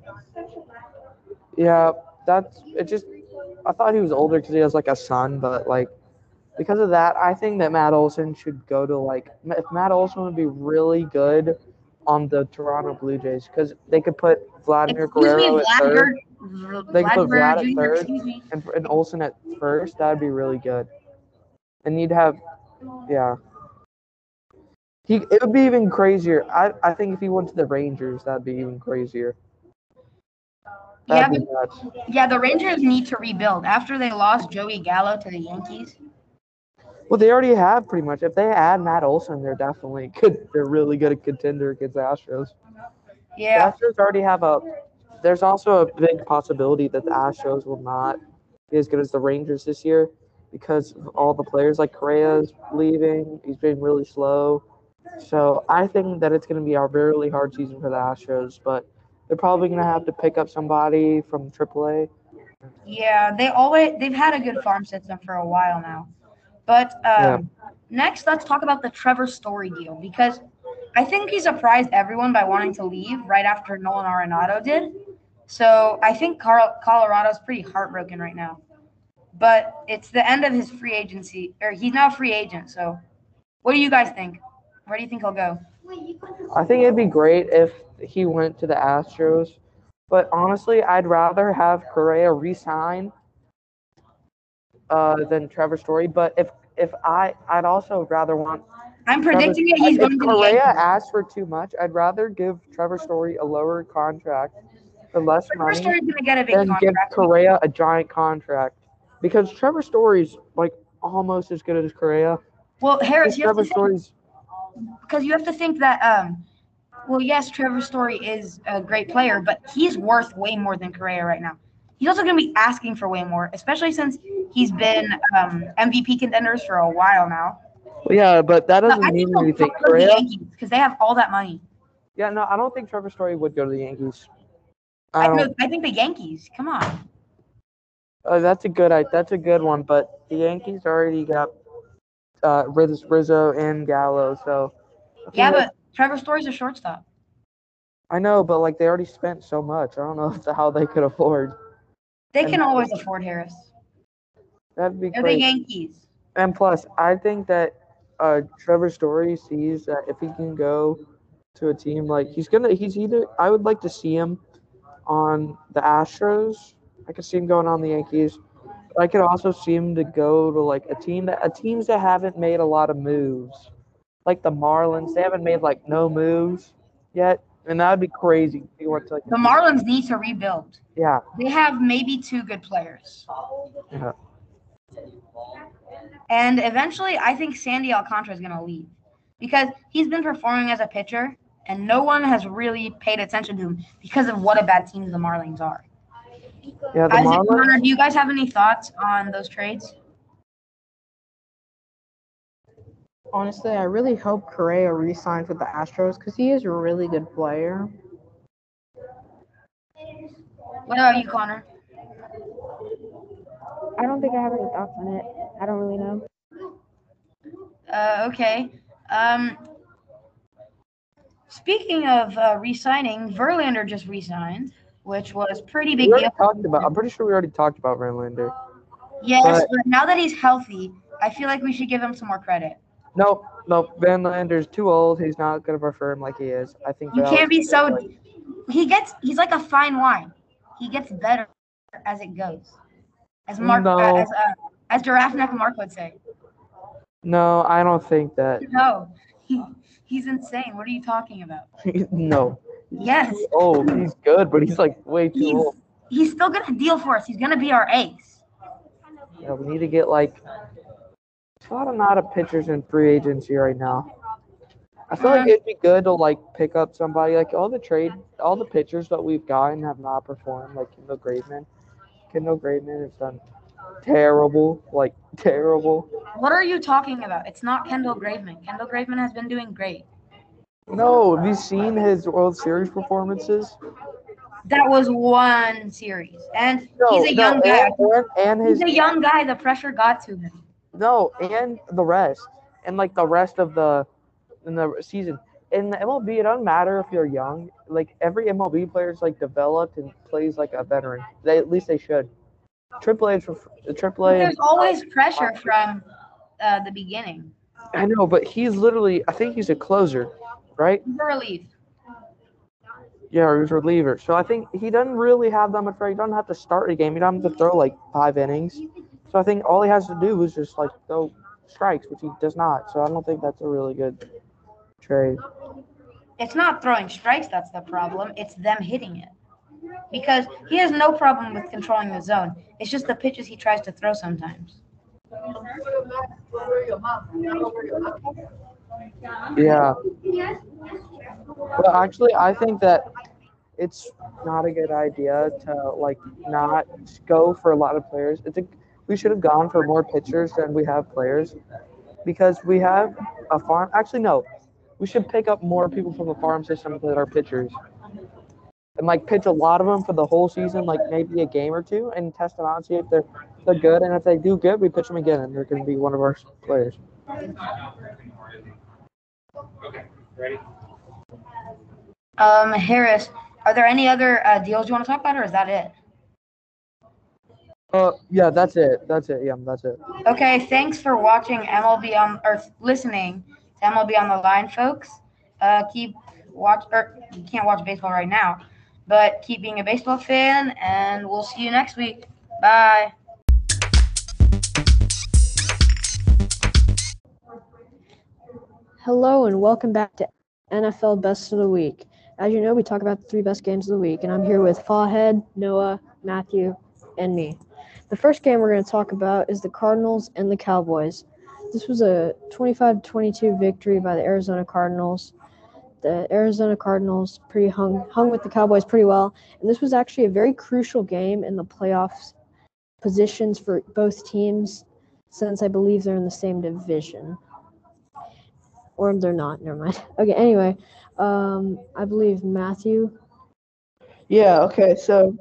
Yeah, that's it. Just I thought he was older because he has like a son, but like because of that, I think that Matt Olson should go to like if Matt Olson would be really good on the Toronto Blue Jays because they could put Vladimir Guerrero at third. They could put Vlad at third and Olson at first. That would be really good. And you'd have, yeah. It would be even crazier. I think if he went to the Rangers, that'd be even crazier. Yeah, the Rangers need to rebuild after they lost Joey Gallo to the Yankees. Well, they already have pretty much. If they add Matt Olson, they're really good at contender against the Astros. Yeah. The Astros already have there's also a big possibility that the Astros will not be as good as the Rangers this year because of all the players like Correa's leaving. He's been really slow. So I think that it's going to be a really hard season for the Astros, but they're probably going to have to pick up somebody from AAA. Yeah, they've had a good farm system for a while now. But Next, let's talk about the Trevor Story deal because I think he surprised everyone by wanting to leave right after Nolan Arenado did. So I think Colorado's pretty heartbroken right now. But it's the end of his free agency, or he's now a free agent. So what do you guys think? Where do you think he'll go? I think it'd be great if he went to the Astros. But honestly, I'd rather have Correa re-sign than Trevor Story, but I'd also rather want. I'm predicting that he's going to. If Correa asks for too much, I'd rather give Trevor Story a lower contract for less money than give Correa a giant contract because Trevor Story's like almost as good as Correa. Well, Harris, you have to think that. Well, yes, Trevor Story is a great player, but he's worth way more than Correa right now. He's also going to be asking for way more, especially since he's been MVP contenders for a while now. Well, yeah, but that doesn't mean anything. Because they have all that money. Yeah, no, I don't think Trevor Story would go to the Yankees. I think the Yankees. Come on. Oh, that's a good one, but the Yankees already got Rizzo and Gallo. So. Yeah, but Trevor Story's a shortstop. I know, but like they already spent so much. I don't know how they could afford. They can always afford Harris. That'd be great. They're the Yankees. And plus, I think that Trevor Story sees that if he can go to a team, like I would like to see him on the Astros. I could see him going on the Yankees. I could also see him to go to like teams that haven't made a lot of moves, like the Marlins. They haven't made like no moves yet. And that would be crazy. The Marlins need to rebuild. Yeah. They have maybe two good players. Yeah. And eventually, I think Sandy Alcantara is going to leave because he's been performing as a pitcher, and no one has really paid attention to him because of what a bad team the Marlins are. Yeah, Marlins. Do you guys have any thoughts on those trades? Honestly, I really hope Correa re-signs with the Astros because he is a really good player. What about you, Connor? I don't think I have any thoughts on it. I don't really know. Okay. Speaking of re-signing, Verlander just re-signed, which was pretty big deal. I'm pretty sure we already talked about Verlander. Yes, but now that he's healthy, I feel like we should give him some more credit. Nope. Verlander's too old. He's not going to prefer him like he is. I think you can't be so. He's like a fine wine. He gets better as it goes, as Giraffe Neck Mark would say. No, I don't think that. No, he's insane. What are you talking about? No. Yes. Oh, he's good, but he's like way too old. He's still going to deal for us. He's going to be our ace. Yeah, we need to get like. A lot of pitchers in free agency right now. I feel like it'd be good to like pick up somebody like all the pitchers that we've gotten have not performed. Like Kendall Graveman. Kendall Graveman has done terrible. What are you talking about? It's not Kendall Graveman. Kendall Graveman has been doing great. No, have you seen his World Series performances? That was one series, and he's a young guy. The pressure got to him. No, and the rest. and like the rest of the season. In the MLB, it doesn't matter if you're young. Like, every MLB player is, like, developed and plays like a veteran. They, at least they should. Triple A. There's always pressure from the beginning. I know, but he's literally – I think he's a closer, right? He's a relief. Yeah, he's a reliever. So I think he doesn't really have that much – he doesn't have to start a game. He doesn't have to throw, like, 5 innings. So I think all he has to do is just, like, throw strikes, which he does not. So I don't think that's a really good trade. It's not throwing strikes that's the problem. It's them hitting it. Because he has no problem with controlling the zone. It's just the pitches he tries to throw sometimes. Yeah. Well, actually, I think that it's not a good idea to, like, not go for a lot of players. We should have gone for more pitchers than we have players, because we have a farm. Actually, no. We should pick up more people from the farm system that are pitchers and, like, pitch a lot of them for the whole season, like maybe a game or two, and test them out and see if they're good. And if they do good, we pitch them again, and they're going to be one of our players. Okay, ready? Harris, are there any other deals you want to talk about, or is that it? Yeah, that's it. That's it. Okay, thanks for watching MLB on Earth, listening. MLB on the Line, folks. You can't watch baseball right now, but keep being a baseball fan, and we'll see you next week. Bye. Hello, and welcome back to NFL Best of the Week. As you know, we talk about the 3 best games of the week, and I'm here with Fahed, Noah, Matthew, and me. The first game we're going to talk about is the Cardinals and the Cowboys. This was a 25-22 victory by the Arizona Cardinals. The Arizona Cardinals pretty hung with the Cowboys pretty well, and this was actually a very crucial game in the playoffs positions for both teams, since I believe they're in the same division. Or they're not, never mind. Okay, anyway, I believe Matthew. Yeah, okay, so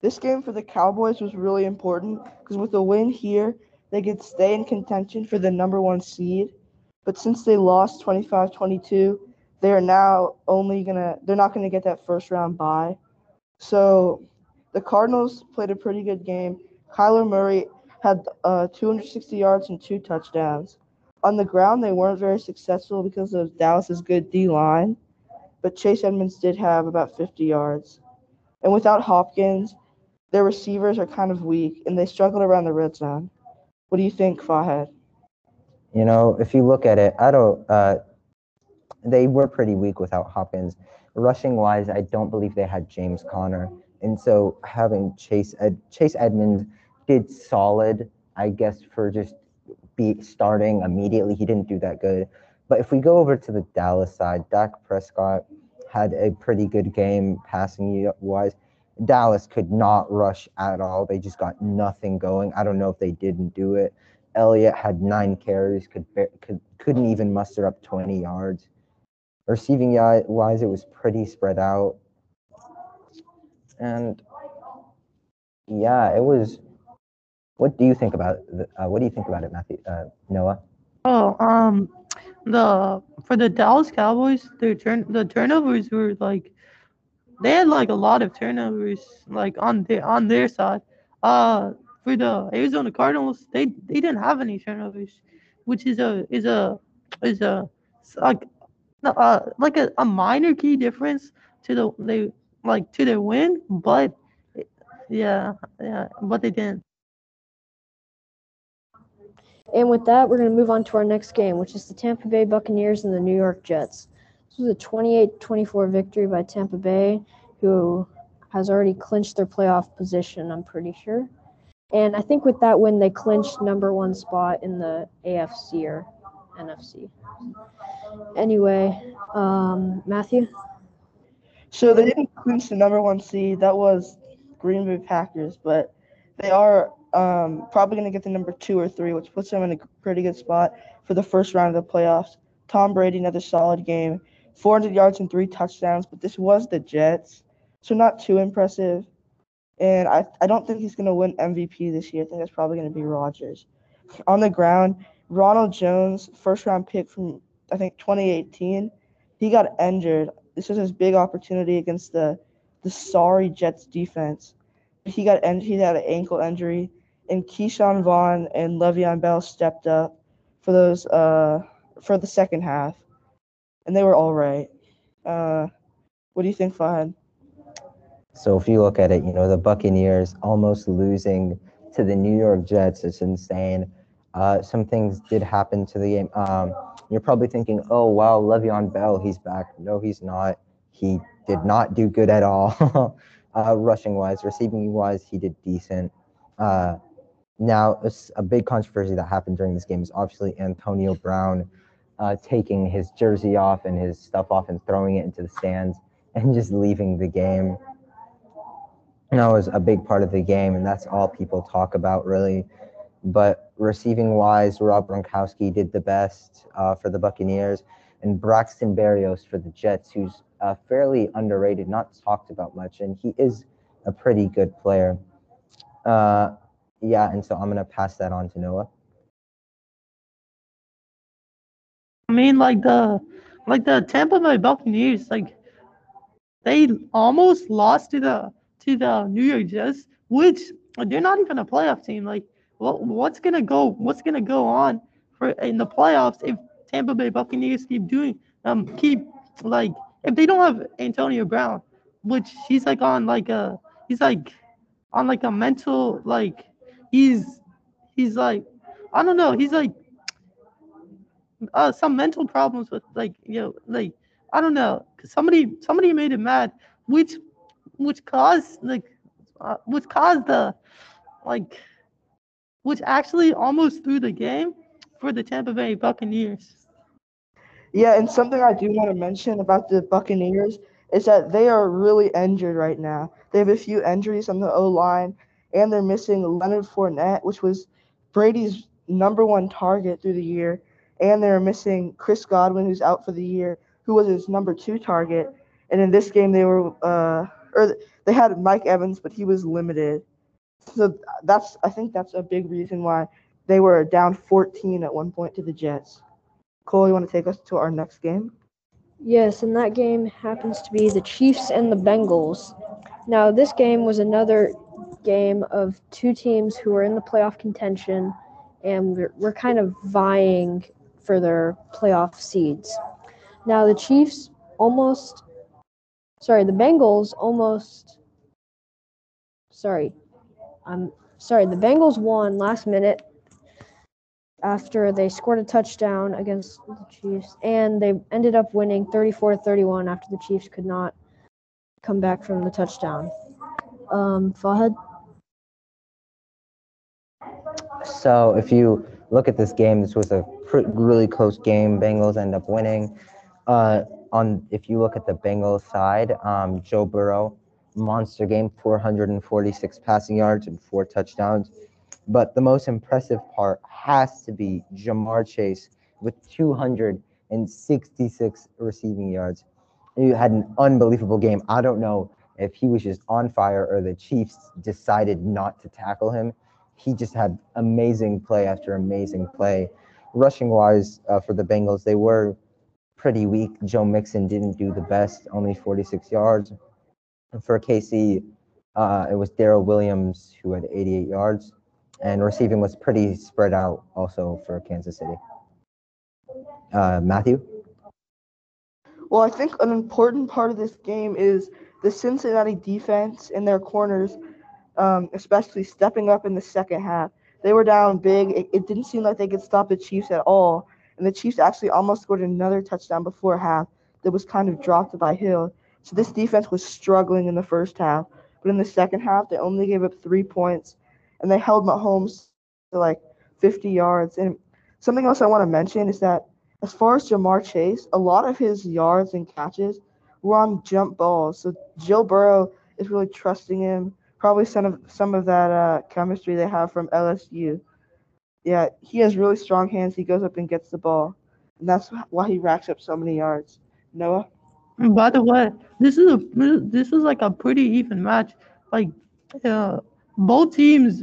this game for the Cowboys was really important, because with a win here, they could stay in contention for the number 1 seed, but since they lost 25-22, they're not gonna get that first round bye. So the Cardinals played a pretty good game. Kyler Murray had 260 yards and 2 touchdowns. On the ground, they weren't very successful because of Dallas's good D line, but Chase Edmonds did have about 50 yards. And without Hopkins, their receivers are kind of weak, and they struggled around the red zone. What do you think, Fahed? You know, if you look at it, they were pretty weak without Hopkins. Rushing-wise, I don't believe they had James Conner. And so having Chase Edmonds did solid, I guess, for just be starting immediately. He didn't do that good. But if we go over to the Dallas side, Dak Prescott had a pretty good game passing-wise. Dallas could not rush at all. They just got nothing going. I don't know if they didn't do it. Elliott had 9 carries, couldn't even muster up 20 yards. Receiving-wise, it was pretty spread out. And, yeah, it was – what do you think about it, Matthew? Noah? Oh, for the Dallas Cowboys, the turnovers were, like – they had, like, a lot of turnovers, like, on their side. For the Arizona Cardinals, they didn't have any turnovers, which is a minor key difference to their win, but but they didn't. And with that, we're going to move on to our next game, which is the Tampa Bay Buccaneers and the New York Jets. This was a 28-24 victory by Tampa Bay, who has already clinched their playoff position, I'm pretty sure. And I think with that win, they clinched number 1 spot in the AFC or NFC. Anyway, Matthew? So they didn't clinch the number 1 seed. That was Green Bay Packers, but they are probably going to get the number 2 or 3, which puts them in a pretty good spot for the first round of the playoffs. Tom Brady, another solid game. 400 yards and 3 touchdowns, but this was the Jets, so not too impressive. And I don't think he's going to win MVP this year. I think that's probably going to be Rodgers. On the ground, Ronald Jones, first-round pick from, I think, 2018, he got injured. This was his big opportunity against the sorry Jets defense. He got injured. He had an ankle injury, and Keyshawn Vaughn and Le'Veon Bell stepped up for those for the second half, and they were all right. What do you think, Fahad? So if you look at it, you know, the Buccaneers almost losing to the New York Jets. It's insane. Some things did happen to the game. You're probably thinking, oh, wow, Le'Veon Bell, he's back. No, he's not. He did not do good at all. Rushing-wise, receiving-wise, he did decent. Now, a big controversy that happened during this game is obviously Antonio Brown taking his jersey off and his stuff off and throwing it into the stands and just leaving the game. And that was a big part of the game, and that's all people talk about, really. But receiving-wise, Rob Gronkowski did the best for the Buccaneers, and Braxton Berrios for the Jets, who's fairly underrated, not talked about much, and he is a pretty good player. Yeah, and so I'm going to pass that on to Noah. I mean, like the Tampa Bay Buccaneers, like, they almost lost to the New York Jets, which they're not even a playoff team. Like, what's gonna go on for in the playoffs if Tampa Bay Buccaneers keep if they don't have Antonio Brown, which he's on some mental problems with somebody made him mad, which actually almost threw the game for the Tampa Bay Buccaneers. Yeah, and something I do want to mention about the Buccaneers is that they are really injured right now. They have a few injuries on the O-line, and they're missing Leonard Fournette, which was Brady's number one target through the year, and they're missing Chris Godwin, who's out for the year, who was his number two target. And in this game, they had Mike Evans, but he was limited. So I think that's a big reason why they were down 14 at one point to the Jets. Cole, you want to take us to our next game? Yes, and that game happens to be the Chiefs and the Bengals. Now, this game was another game of two teams who were in the playoff contention and were kind of vying for their playoff seeds. Now, the Bengals won last minute after they scored a touchdown against the Chiefs, and they ended up winning 34-31 after the Chiefs could not come back from the touchdown. Fahad? So if you look at this game, this was a really close game. Bengals end up winning. If you look at the Bengals side, Joe Burrow, monster game, 446 passing yards and 4 touchdowns. But the most impressive part has to be Jamar Chase with 266 receiving yards. He had an unbelievable game. I don't know if he was just on fire or the Chiefs decided not to tackle him. He just had amazing play after amazing play. Rushing-wise, for the Bengals, they were pretty weak. Joe Mixon didn't do the best, only 46 yards. And for KC, it was Darrell Williams who had 88 yards. And receiving was pretty spread out also for Kansas City. Matthew? Well, I think an important part of this game is the Cincinnati defense and their corners, especially stepping up in the second half. They were down big. It didn't seem like they could stop the Chiefs at all. And the Chiefs actually almost scored another touchdown before half that was kind of dropped by Hill. So this defense was struggling in the first half. But in the second half, they only gave up 3 points. And they held Mahomes to, 50 yards. And something else I want to mention is that as far as Jamar Chase, a lot of his yards and catches were on jump balls. So Joe Burrow is really trusting him, probably some of that chemistry they have from LSU. Yeah, he has really strong hands. He goes up and gets the ball. And that's why he racks up so many yards. Noah? By the way, this is a pretty even match. both teams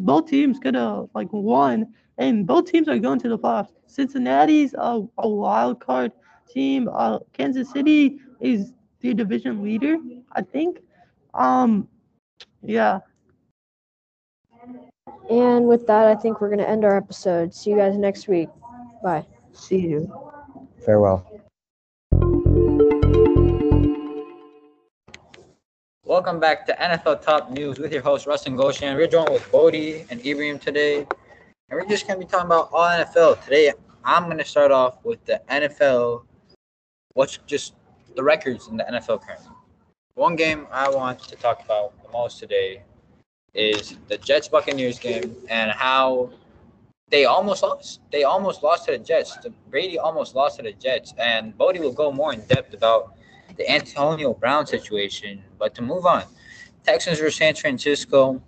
could have won, and both teams are going to the playoffs. Cincinnati's a wild card team. Kansas City is the division leader, I think. Yeah. And with that, I think we're going to end our episode. See you guys next week. Bye. See you. Farewell. Welcome back to NFL Top News with your host, Rustin Goshen. We're joined with Bodie and Ibrahim today, and we're just going to be talking about all NFL. Today, I'm going to start off with the NFL, the records in the NFL currently. One game I want to talk about the most today is the Jets-Buccaneers game and how they almost lost. They almost lost to the Jets. Brady almost lost to the Jets. And Bodie will go more in depth about the Antonio Brown situation. But to move on, Texans versus San Francisco,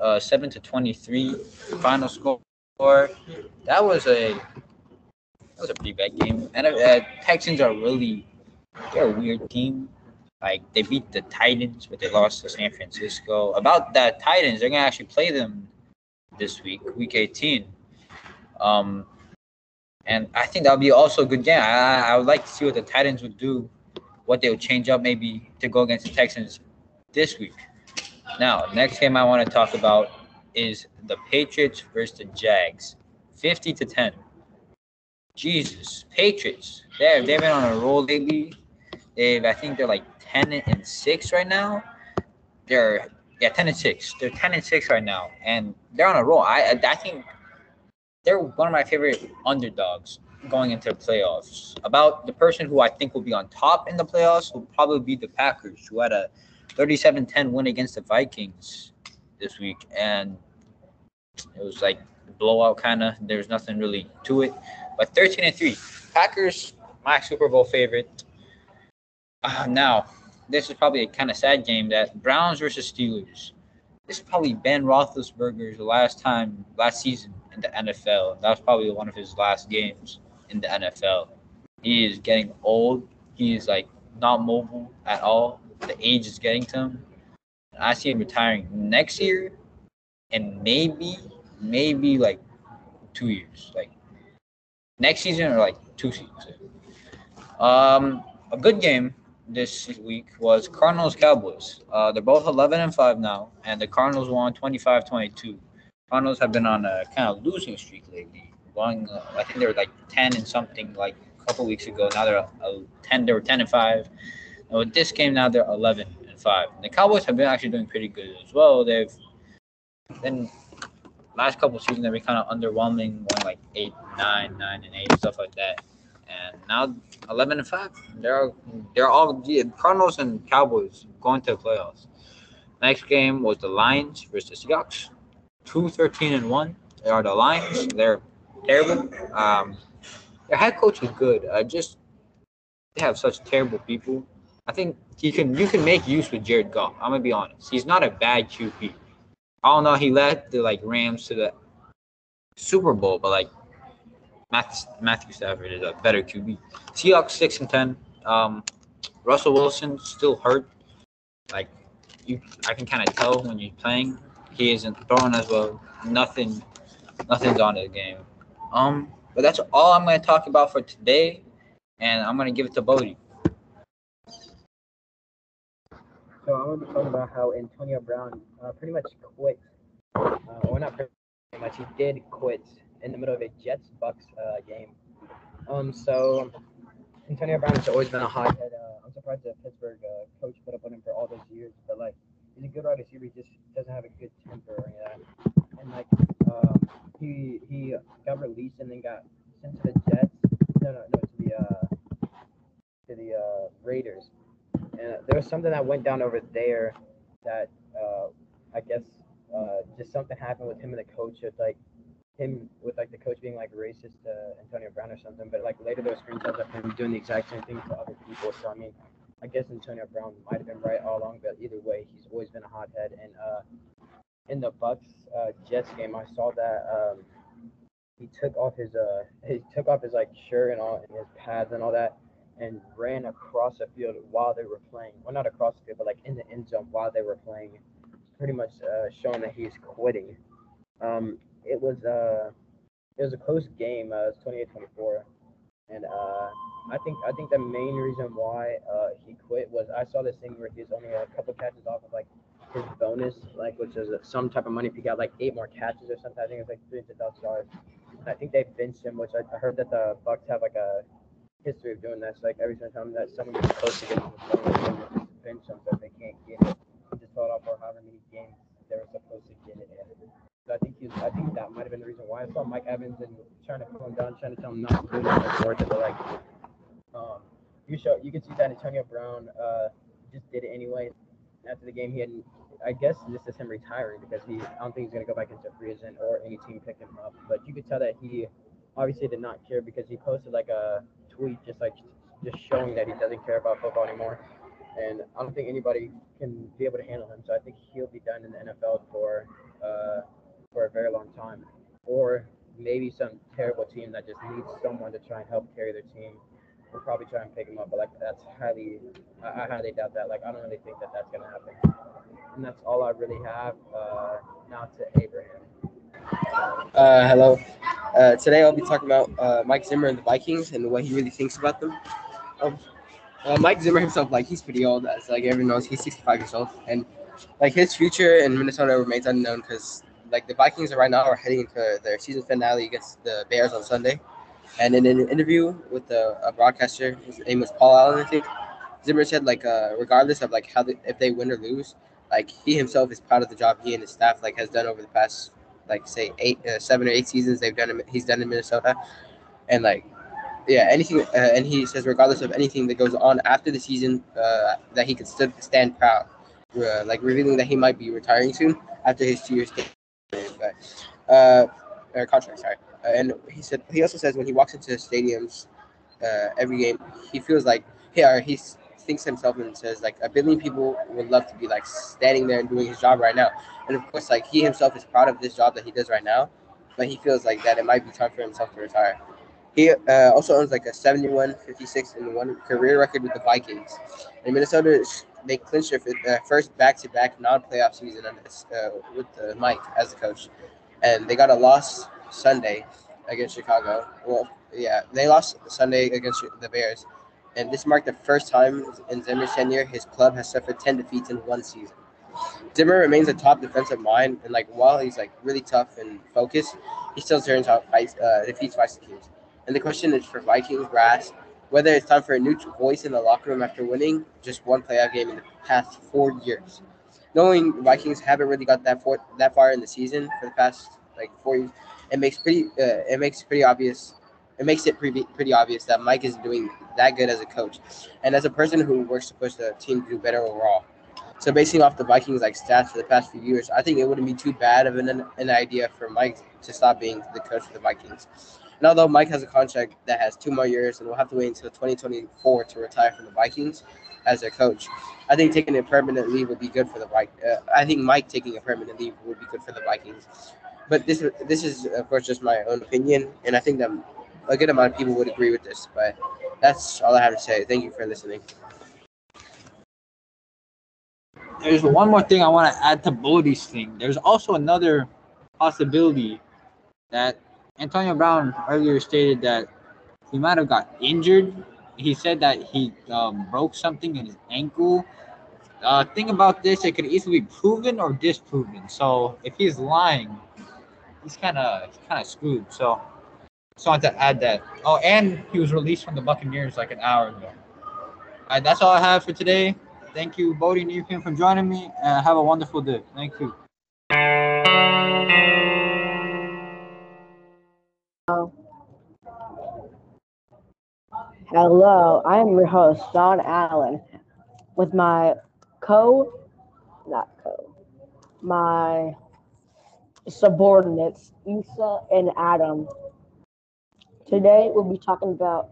7-23 final score. That was a pretty bad game. And Texans are they're a weird team. They beat the Titans, but they lost to San Francisco. About that Titans, they're gonna actually play them this week, Week 18. And I think that'll be also a good game. I would like to see what the Titans would do, what they would change up maybe to go against the Texans this week. Now, next game I want to talk about is the Patriots versus the Jags, 50-10. Jesus, Patriots. They've been on a roll lately. I think they're 10-6 right now. 10-6. They're 10-6 right now, and they're on a roll. I think they're one of my favorite underdogs going into the playoffs. About the person who I think will be on top in the playoffs will probably be the Packers, who had a 37-10 win against the Vikings this week, and it was blowout kind of. There was nothing really to it. But 13-3, Packers, my Super Bowl favorite. Now, this is probably a kind of sad game, that Browns versus Steelers. This is probably Ben Roethlisberger's last season in the NFL. That was probably one of his last games in the NFL. He is getting old. He is not mobile at all. The age is getting to him. I see him retiring next year, and maybe 2 years. Next season or 2 seasons. A good game this week was Cardinals Cowboys. They're both 11-5 now, and the Cardinals won 25-22. Cardinals have been on a kind of losing streak lately. I think they were 10 and something a couple weeks ago. Now they're 10. They were 10-5. Now with this game, now they're 11-5. And the Cowboys have been actually doing pretty good as well. They've been last couple of seasons they've been kind of underwhelming, won 8, 9, 9, and 8, stuff like that. And now 11-5. They're all the Cardinals and Cowboys going to the playoffs. Next game was the Lions versus the Seahawks. 2-13-1. They are the Lions. They're terrible. Their head coach is good. They have such terrible people. I think you can make use with Jared Goff. I'm gonna be honest. He's not a bad QB. I don't know. He led the Rams to the Super Bowl, but Matthew Stafford is a better QB. Seahawks 6-10. Russell Wilson still hurt. I can kind of tell when you're playing. He isn't throwing as well. Nothing's on his game. But that's all I'm going to talk about for today, and I'm going to give it to Bodie. So I'm going to be talking about how Antonio Brown pretty much quit. Or not pretty much. He did quit in the middle of a Jets-Bucks game. So Antonio Brown has always been a hot head. I'm surprised that Pittsburgh coach put up on him for all those years, but he's a good wide receiver, he just doesn't have a good temper or anything. And he got released and then got sent to the Jets. No, to the Raiders. And there was something that went down over there that I guess just something happened with him and the coach. It's him with the coach being racist to Antonio Brown or something, but later there was screenshots of him doing the exact same thing to other people. So I mean, I guess Antonio Brown might have been right all along, but either way, he's always been a hothead. And in the Bucks-Jets game, I saw that he took off his shirt and all, and his pads and all that, and ran across the field while they were playing. Well, not across the field, but in the end zone while they were playing. pretty much shown that he's quitting. It was a close game. It was 28-24, and I think the main reason why he quit was I saw this thing where he was only a couple catches off of like his bonus, like which is some type of money if he got like 8 more catches or something. I think it was like $300,000. I think they benched him, which I heard that the Bucks have like a history of doing that. So like every time that someone gets close to getting the bench them, but they can't get it. They just fought off for however many games they were supposed to get it in. So I think that might have been the reason why. I saw Mike Evans and trying to pull him down, trying to tell him not to do that worth it. But like, you can see that Antonio Brown just did it anyway. After the game, he had, I guess this is him retiring because I don't think he's going to go back into free agent or any team picked him up. But you could tell that he obviously did not care because he posted like a tweet just showing that he doesn't care about football anymore. And I don't think anybody can be able to handle him. So I think he'll be done in the NFL for a very long time. Or maybe some terrible team that just needs someone to try and help carry their team. We'll probably try and pick him up, but like I highly doubt that. Like I don't really think that that's gonna happen. And that's all I really have. Now to Abraham. Hello. Today I'll be talking about Mike Zimmer and the Vikings and what he really thinks about them. Mike Zimmer himself, like he's pretty old, as like everyone knows, he's 65 years old, and like his future in Minnesota remains unknown because like the Vikings right now are heading into their season finale against the Bears on Sunday. And in an interview with a broadcaster, his name was Paul Allen, I think, Zimmer said, like, regardless of, like, if they win or lose, like, he himself is proud of the job he and his staff, like, has done over the past, like, say, 7 or 8 seasons he's done in Minnesota. And, like, yeah, anything, and he says regardless of anything that goes on after the season, that he could stand proud, like, revealing that he might be retiring soon after his 2 years. Contract. And he also says when he walks into stadiums every game, he feels like he thinks himself and says like 1 billion people would love to be like standing there and doing his job right now. And of course, like he himself is proud of this job that he does right now, but he feels like that it might be time for himself to retire. He also owns like a 71-56-1 career record with the Vikings. In Minnesota, they clinched their first back-to-back non-playoff season with Mike as the coach. And they got a loss Sunday against Chicago. Well, yeah, they lost Sunday against the Bears. And this marked the first time in Zimmer's tenure his club has suffered 10 defeats in one season. Zimmer remains a top defensive mind. And, like, while he's, like, really tough and focused, he still turns out defeats by teams. And the question is for Vikings brass, whether it's time for a new voice in the locker room after winning just one playoff game in the past 4 years. Knowing the Vikings haven't really got that far in the season for the past like 4 years, it makes it pretty obvious that Mike isn't doing that good as a coach, and as a person who works to push the team to do better overall. So basing off the Vikings like stats for the past few years, I think it wouldn't be too bad of an idea for Mike to stop being the coach for the Vikings. And although Mike has a contract that has 2 more years and will have to wait until 2024 to retire from the Vikings as their coach, I think taking a permanent leave would be good for the Vikings. I think Mike taking a permanent leave would be good for the Vikings. But this is, of course, just my own opinion, and I think that a good amount of people would agree with this. But that's all I have to say. Thank you for listening. There's one more thing I want to add to Bodie's thing. There's also another possibility that Antonio Brown earlier stated that he might have got injured. He said that he broke something in his ankle. Thing about this, it could easily be proven or disproven. So if he's lying, he's kind of screwed. So just wanted to add that. Oh, and he was released from the Buccaneers like an hour ago. All right, that's all I have for today. Thank you, Bodie and Ethan, for joining me. Have a wonderful day. Thank you. Hello, I am your host, Sean Allen, with my my subordinates, Issa and Adam. Today, we'll be talking about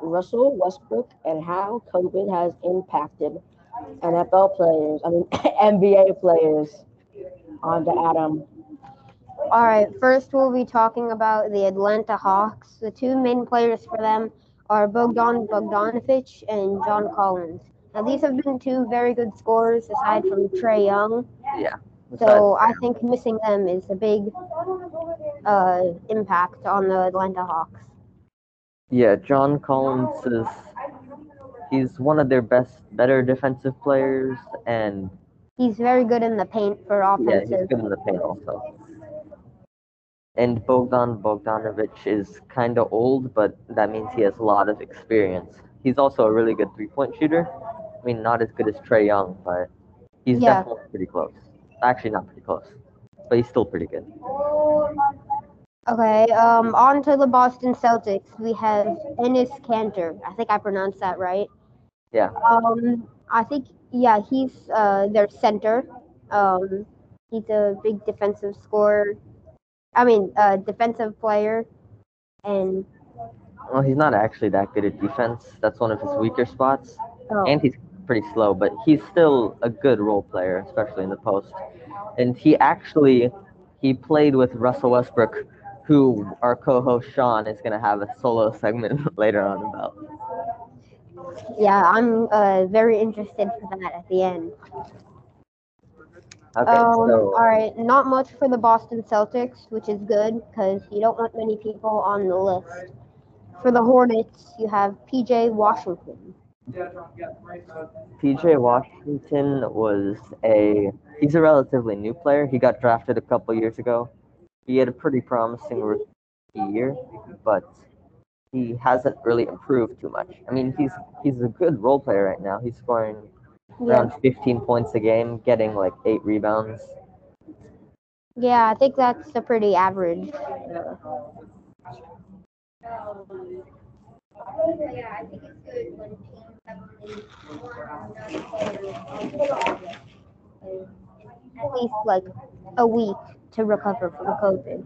Russell Westbrook and how COVID has impacted NBA players. On to Adam. All right, first we'll be talking about the Atlanta Hawks. The 2 main players for them are Bogdan Bogdanović and John Collins. Now, these have been 2 very good scorers aside from Trae Young. Yeah. So I think missing them is a big impact on the Atlanta Hawks. Yeah, John Collins is he's one of their better defensive players, and he's very good in the paint for offensive. Yeah, he's good in the paint also. And Bogdan Bogdanović is kind of old, but that means he has a lot of experience. He's also a really good three-point shooter. I mean, not as good as Trae Young, but he's definitely pretty close. Actually, not pretty close, but he's still pretty good. Okay, on to the Boston Celtics. We have Enes Kanter. I think I pronounced that right. Yeah. I think, yeah, he's their center. He's a big defensive scorer. I mean, defensive player. And well, he's not actually that good at defense. That's one of his weaker spots. Oh. And he's pretty slow, but he's still a good role player, especially in the post. And he actually, he played with Russell Westbrook, who our co-host Sean is going to have a solo segment later on about. Yeah, I'm very interested for that at the end. Okay, so all right, not much for the Boston Celtics, which is good because you don't want many people on the list. For the Hornets, you have P.J. Washington. P.J. Washington was he's a relatively new player. He got drafted a couple years ago. He had a pretty promising rookie year, but he hasn't really improved too much. I mean, he's a good role player right now. He's scoring around 15 points a game, getting like 8 rebounds. Yeah, I think that's a pretty average. Yeah, I think it's good when teams have at least like a week to recover from COVID.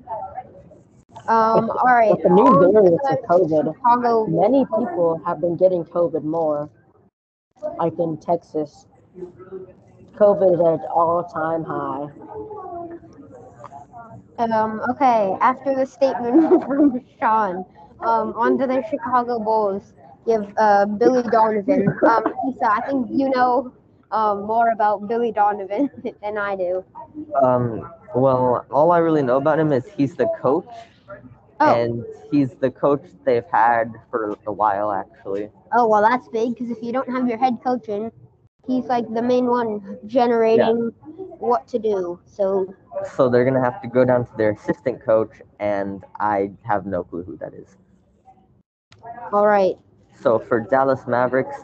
All right. With the new variants of COVID, Chicago, many people have been getting COVID more. Like in Texas, COVID is at an all-time high. Okay, after the statement from Sean, on to the Chicago Bulls, you have Billy Donovan. Lisa, I think you know more about Billy Donovan than I do. Well, all I really know about him is he's the coach, and he's the coach they've had for a while, actually. Oh, well, that's big, because if you don't have your head coach in, he's like the main one generating what to do. So they're going to have to go down to their assistant coach, and I have no clue who that is. All right. So for Dallas Mavericks,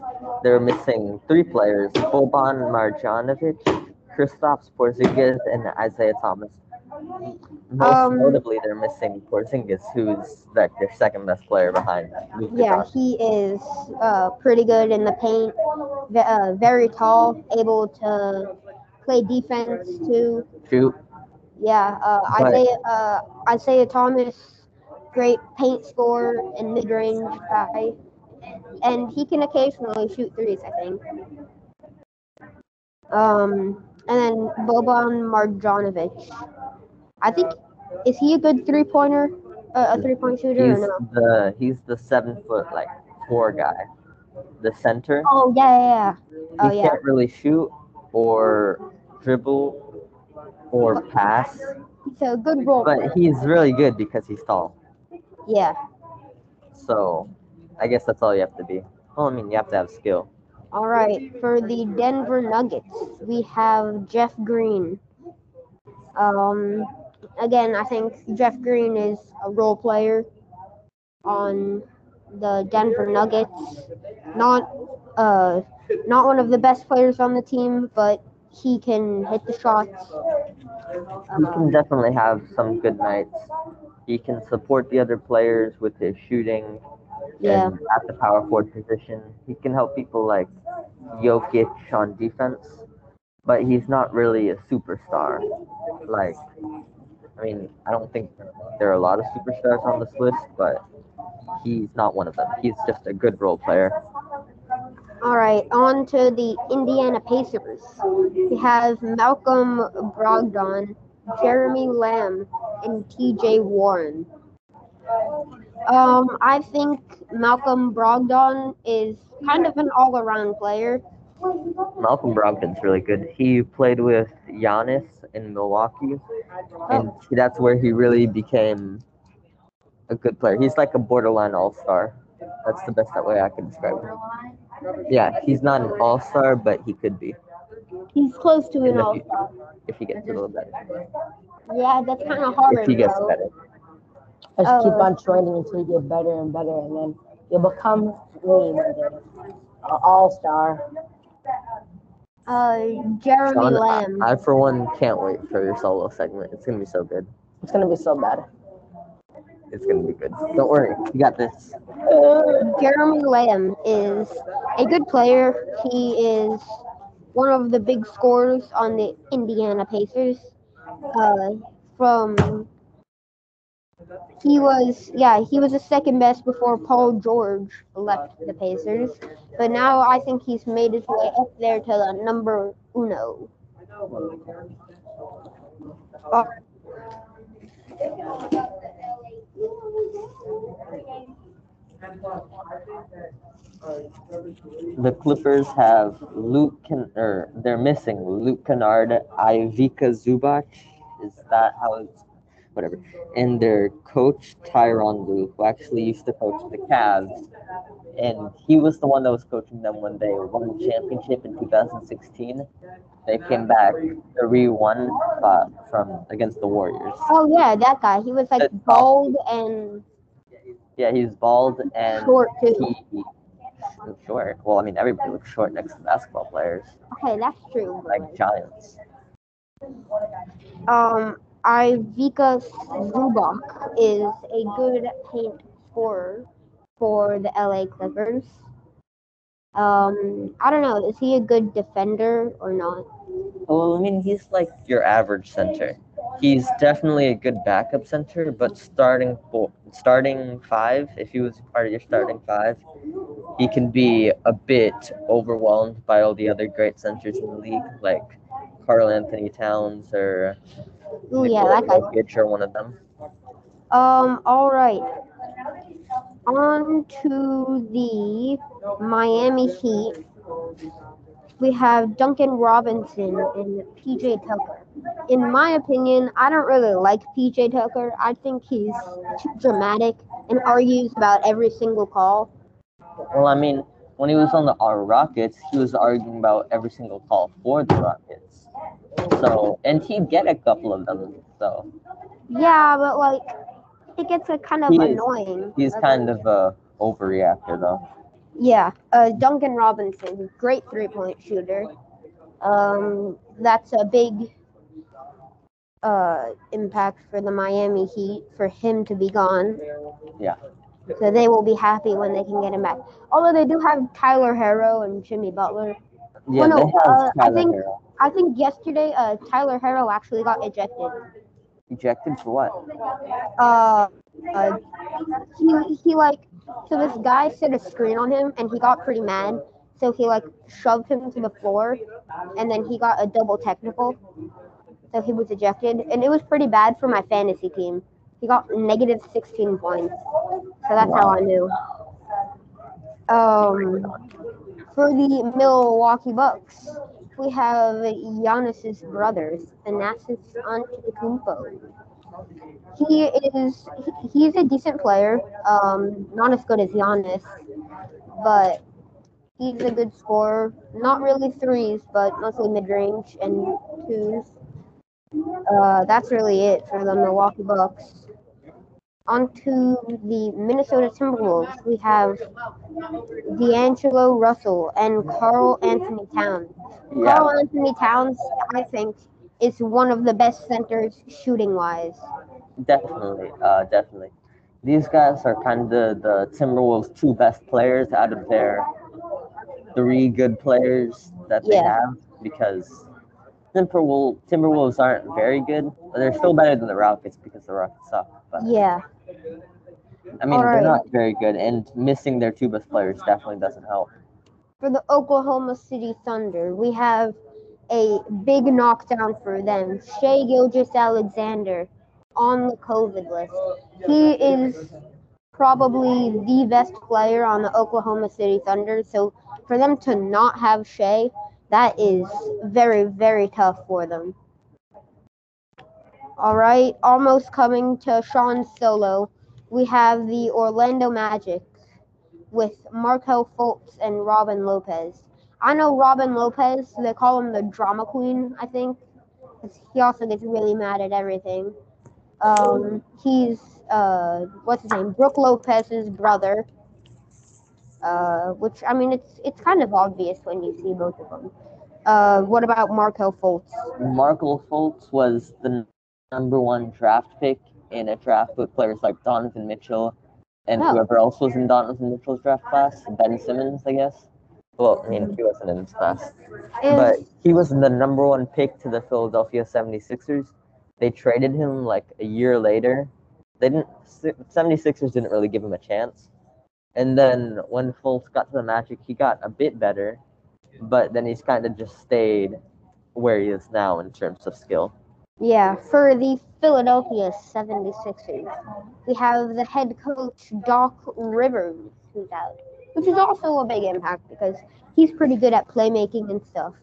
they're missing 3 players, Boban Marjanovic, Kristaps Porzingis, and Isaiah Thomas. Most notably, they're missing Porzingis, who's like their second best player behind Luka Doncic. Yeah, he is pretty good in the paint, very tall, able to play defense too. Shoot. Yeah, Isaiah Thomas, great paint scorer and mid-range guy, and he can occasionally shoot threes, I think. And then Boban Marjanovic. I think, is he a good three-pointer, a three-point shooter or no? He's the 7-foot, like, 4 guy, the center. Oh, yeah. Oh, he can't really shoot or dribble or pass. He's a good role player. But he's really good because he's tall. Yeah. So, I guess that's all you have to be. Well, I mean, you have to have skill. All right, for the Denver Nuggets, we have Jeff Green. Again, I think Jeff Green is a role player on the Denver Nuggets. Not one of the best players on the team, but he can hit the shots. He can definitely have some good nights. He can support the other players with his shooting. Yeah. And at the power forward position, he can help people like Jokic on defense, but he's not really a superstar. Like, I mean, I don't think there are a lot of superstars on this list, but he's not one of them. He's just a good role player. All right, on to the Indiana Pacers. We have Malcolm Brogdon, Jeremy Lamb, and T.J. Warren. I think Malcolm Brogdon is kind of an all-around player. Malcolm Brogdon's really good. He played with Giannis in Milwaukee, and that's where he really became a good player. He's like a borderline all-star. That's the best way I can describe him. Yeah, he's not an all-star, but he could be. He's close to an all-star. If he gets a little better. Yeah, that's kind of harder. If he gets better. Just keep on training until you get better and better, and then you'll become an all-star. Jeremy Lamb. I, for one, can't wait for your solo segment. It's going to be so good. It's going to be so bad. It's going to be good. Don't worry. You got this. Jeremy Lamb is a good player. He is one of the big scorers on the Indiana Pacers. He was the second best before Paul George left the Pacers. But now I think he's made his way up there to the number uno. The Clippers have they're missing Luke Kennard, Ivica Zubac. Is that how it's? Whatever. And their coach, Tyronn Lue, who actually used to coach the Cavs. And he was the one that was coaching them when they won the championship in 2016. They came back 3-1 from against the Warriors. Oh, yeah, that guy. He was, like, bald and... Yeah, he's bald and... Short, too. He looked short. Well, I mean, everybody looks short next to basketball players. Okay, that's true. Like giants. Ivica Zubac is a good paint scorer for the LA Clippers. I don't know. Is he a good defender or not? Well, I mean, he's like your average center. He's definitely a good backup center, but starting five, if he was part of your starting five, he can be a bit overwhelmed by all the other great centers in the league, like Karl Anthony Towns or... Oh yeah, that guy. You're one of them. All right. On to the Miami Heat. We have Duncan Robinson and PJ Tucker. In my opinion, I don't really like PJ Tucker. I think he's too dramatic and argues about every single call. Well, I mean, when he was on the Rockets, he was arguing about every single call for the Rockets. So, and he'd get a couple of them, so. Yeah, but, like, it gets kind of annoying. He's kind of an overreactor, though. Yeah, Duncan Robinson, great three-point shooter. That's a big impact for the Miami Heat, for him to be gone. Yeah. So they will be happy when they can get him back. Although they do have Tyler Herro and Jimmy Butler. Yeah, I think yesterday Tyler Herro actually got ejected. Ejected for what? So this guy set a screen on him, and he got pretty mad. So he, like, shoved him to the floor, and then he got a double technical. So he was ejected, and it was pretty bad for my fantasy team. He got negative 16 points. So that's how I knew. For the Milwaukee Bucks, we have Giannis's brothers, Thanasis Antetokounmpo. He's a decent player, not as good as Giannis, but he's a good scorer. Not really threes, but mostly mid-range and twos. That's really it for the Milwaukee Bucks. On to the Minnesota Timberwolves, we have D'Angelo Russell and Karl Anthony Towns. Yeah. Karl Anthony Towns, I think, is one of the best centers shooting-wise. Definitely. These guys are kind of the Timberwolves' two best players out of their three good players that they have, because Timberwolves aren't very good, but they're still better than the Rockets because the Rockets suck. But yeah. I mean, they're not very good, and missing their two best players definitely doesn't help. For the Oklahoma City Thunder, we have a big knockdown for them. Shai Gilgeous-Alexander on the COVID list. He is probably the best player on the Oklahoma City Thunder, so for them to not have Shai, that is very, very tough for them. All right, almost coming to Sean Solo, we have the Orlando Magic with Marco Fultz and Robin Lopez. I know Robin Lopez, they call him the drama queen, I think, because he also gets really mad at everything. He's, what's his name, Brooke Lopez's brother, which, I mean, it's kind of obvious when you see both of them. What about Marco Fultz? Marco Fultz was the number one draft pick in a draft with players like Donovan Mitchell and whoever else was in Donovan Mitchell's draft class, Ben Simmons, I guess. Well, I mean, he wasn't in his class. But he was the number one pick to the Philadelphia 76ers. They traded him like a year later. 76ers didn't really give him a chance. And then when Fultz got to the Magic, he got a bit better. But then he's kind of just stayed where he is now in terms of skill. Yeah, for the Philadelphia 76ers, we have the head coach, Doc Rivers, who's out, which is also a big impact because he's pretty good at playmaking and stuff.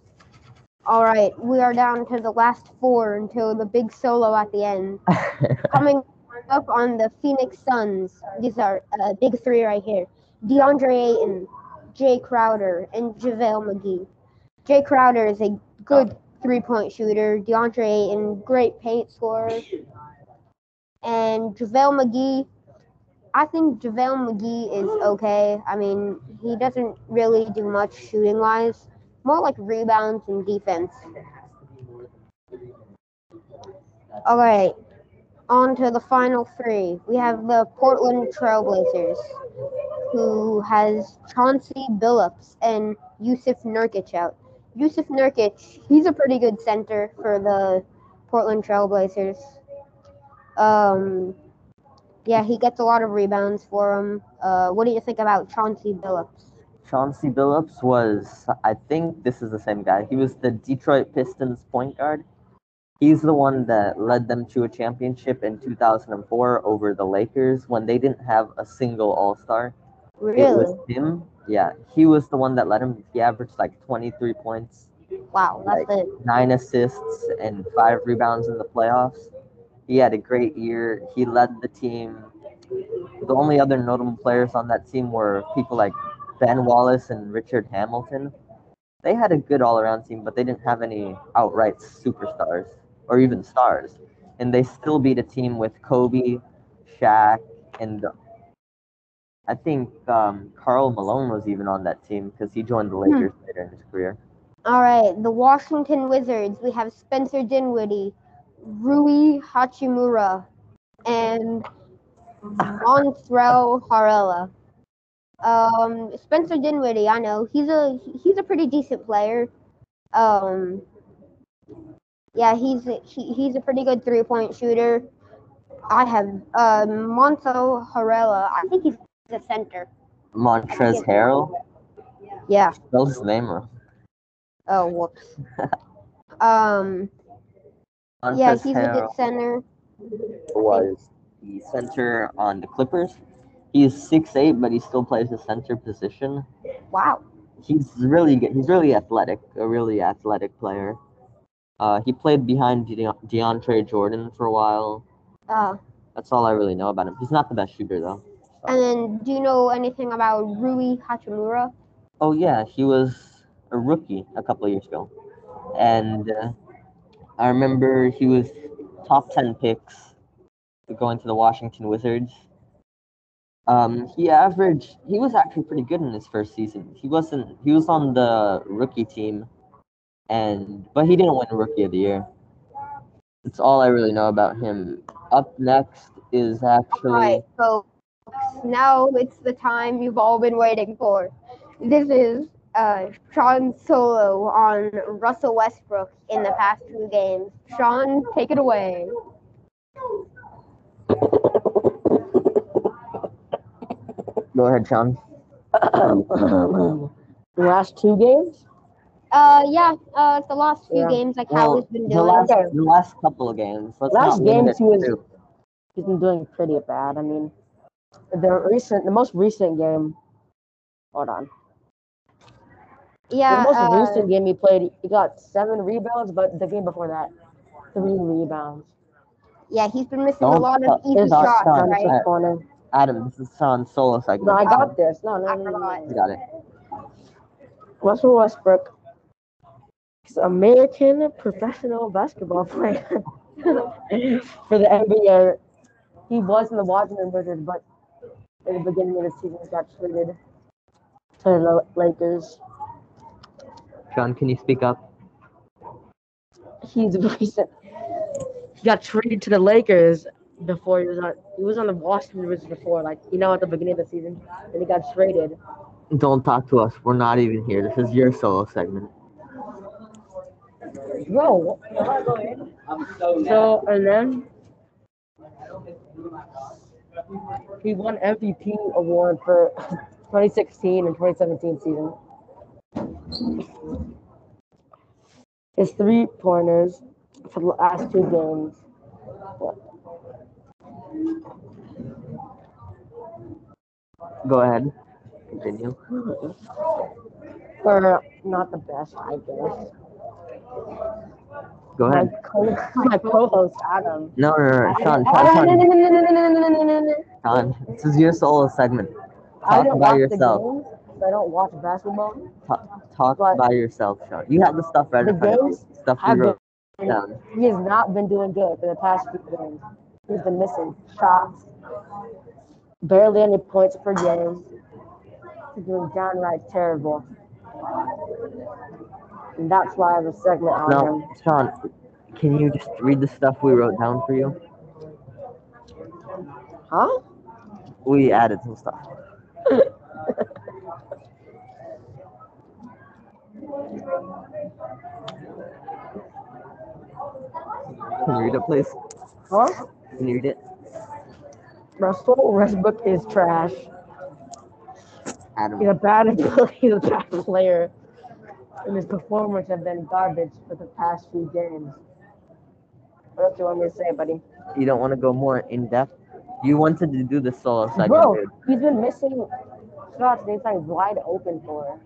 All right, we are down to the last four until the big solo at the end. Coming up on the Phoenix Suns, these are big three right here, DeAndre Ayton, Jay Crowder, and JaVale McGee. Jay Crowder is a good three-point shooter. DeAndre Ayton, great paint scorer. And JaVale McGee, I think JaVale McGee is okay. I mean, he doesn't really do much shooting-wise. More like rebounds and defense. All right, on to the final three. We have the Portland Trailblazers, who has Chauncey Billups and Yusuf Nurkic out. Yusuf Nurkic, he's a pretty good center for the Portland Trailblazers. Yeah, he gets a lot of rebounds for him. What do you think about Chauncey Billups? Chauncey Billups was, I think this is the same guy. He was the Detroit Pistons point guard. He's the one that led them to a championship in 2004 over the Lakers when they didn't have a single All-Star. Really? It was him. Yeah, he was the one that led him. He averaged like 23 points. Wow, that's like it. 9 assists and 5 rebounds in the playoffs. He had a great year. He led the team. The only other notable players on that team were people like Ben Wallace and Richard Hamilton. They had a good all-around team, but they didn't have any outright superstars or even stars. And they still beat a team with Kobe, Shaq, and I think Karl Malone was even on that team because he joined the Lakers later in his career. All right, the Washington Wizards. We have Spencer Dinwiddie, Rui Hachimura, and Montrezl Harrell. Spencer Dinwiddie, I know he's a pretty decent player. Yeah, he's a pretty good three-point shooter. I have Montrezl Harrell. I think he's a center. Montrezl Harrell. Yeah. Spell his name wrong. Oh, whoops. Yeah, he's a good center. Was the center on the Clippers. He's 6'8", but he still plays the center position. Wow. He's really good. He's really athletic, a really athletic player. He played behind DeAndre Jordan for a while. That's all I really know about him. He's not the best shooter, though. So. And then, do you know anything about Rui Hachimura? Oh, yeah. He was a rookie a couple of years ago. And I remember he was top 10 picks going to the Washington Wizards. He was actually pretty good in his first season. He was on the rookie team, but he didn't win Rookie of the Year. That's all I really know about him. Up next is actually... All right, folks, now it's the time you've all been waiting for. This is Sean Solo on Russell Westbrook in the past 2 games. Sean, take it away. Go ahead, Sean. The last 2 games? The last few games, like how he's been doing. The last couple of games. He's been doing pretty bad. I mean, the most recent game. Hold on. Yeah. The most recent game he played, he got 7 rebounds, but the game before that, 3 rebounds. Yeah, he's been missing a lot of easy shots, right? Adam, this is Sean Solo. So I got this. No. You got it. Russell Westbrook is an American professional basketball player for the NBA. He was in the Washington Wizards, but at the beginning of the season, he got traded to the Lakers. Sean, can you speak up? He got traded to the Lakers before he was on the Washington Wizards before, at the beginning of the season, and he got traded. Don't talk to us. We're not even here. This is your solo segment. Bro. So, and then he won MVP award for 2016 and 2017 season. His three-pointers for the last two games. Go ahead. Continue. Or not the best, I guess. Go ahead. My co-host, Adam. No. Sean, this is your solo segment. Talk about yourself. Games, I don't watch basketball. Talk about yourself, Sean. You have the stuff right in front of you. Stuff you wrote down. He has not been doing good for the past few games. He's been missing shots. Barely any points per game. He's doing downright terrible. And that's why I have a segment on him. No, Sean, can you just read the stuff we wrote down for you? Huh? We added some stuff. Can you read it, please? Huh? Can you read it? Russell Westbrook is trash. Adam. He's a bad player, and his performance have been garbage for the past few games. What else do you want me to say, buddy? You don't want to go more in depth? You wanted to do the solo segment, dude. He's been missing shots that he's wide open for.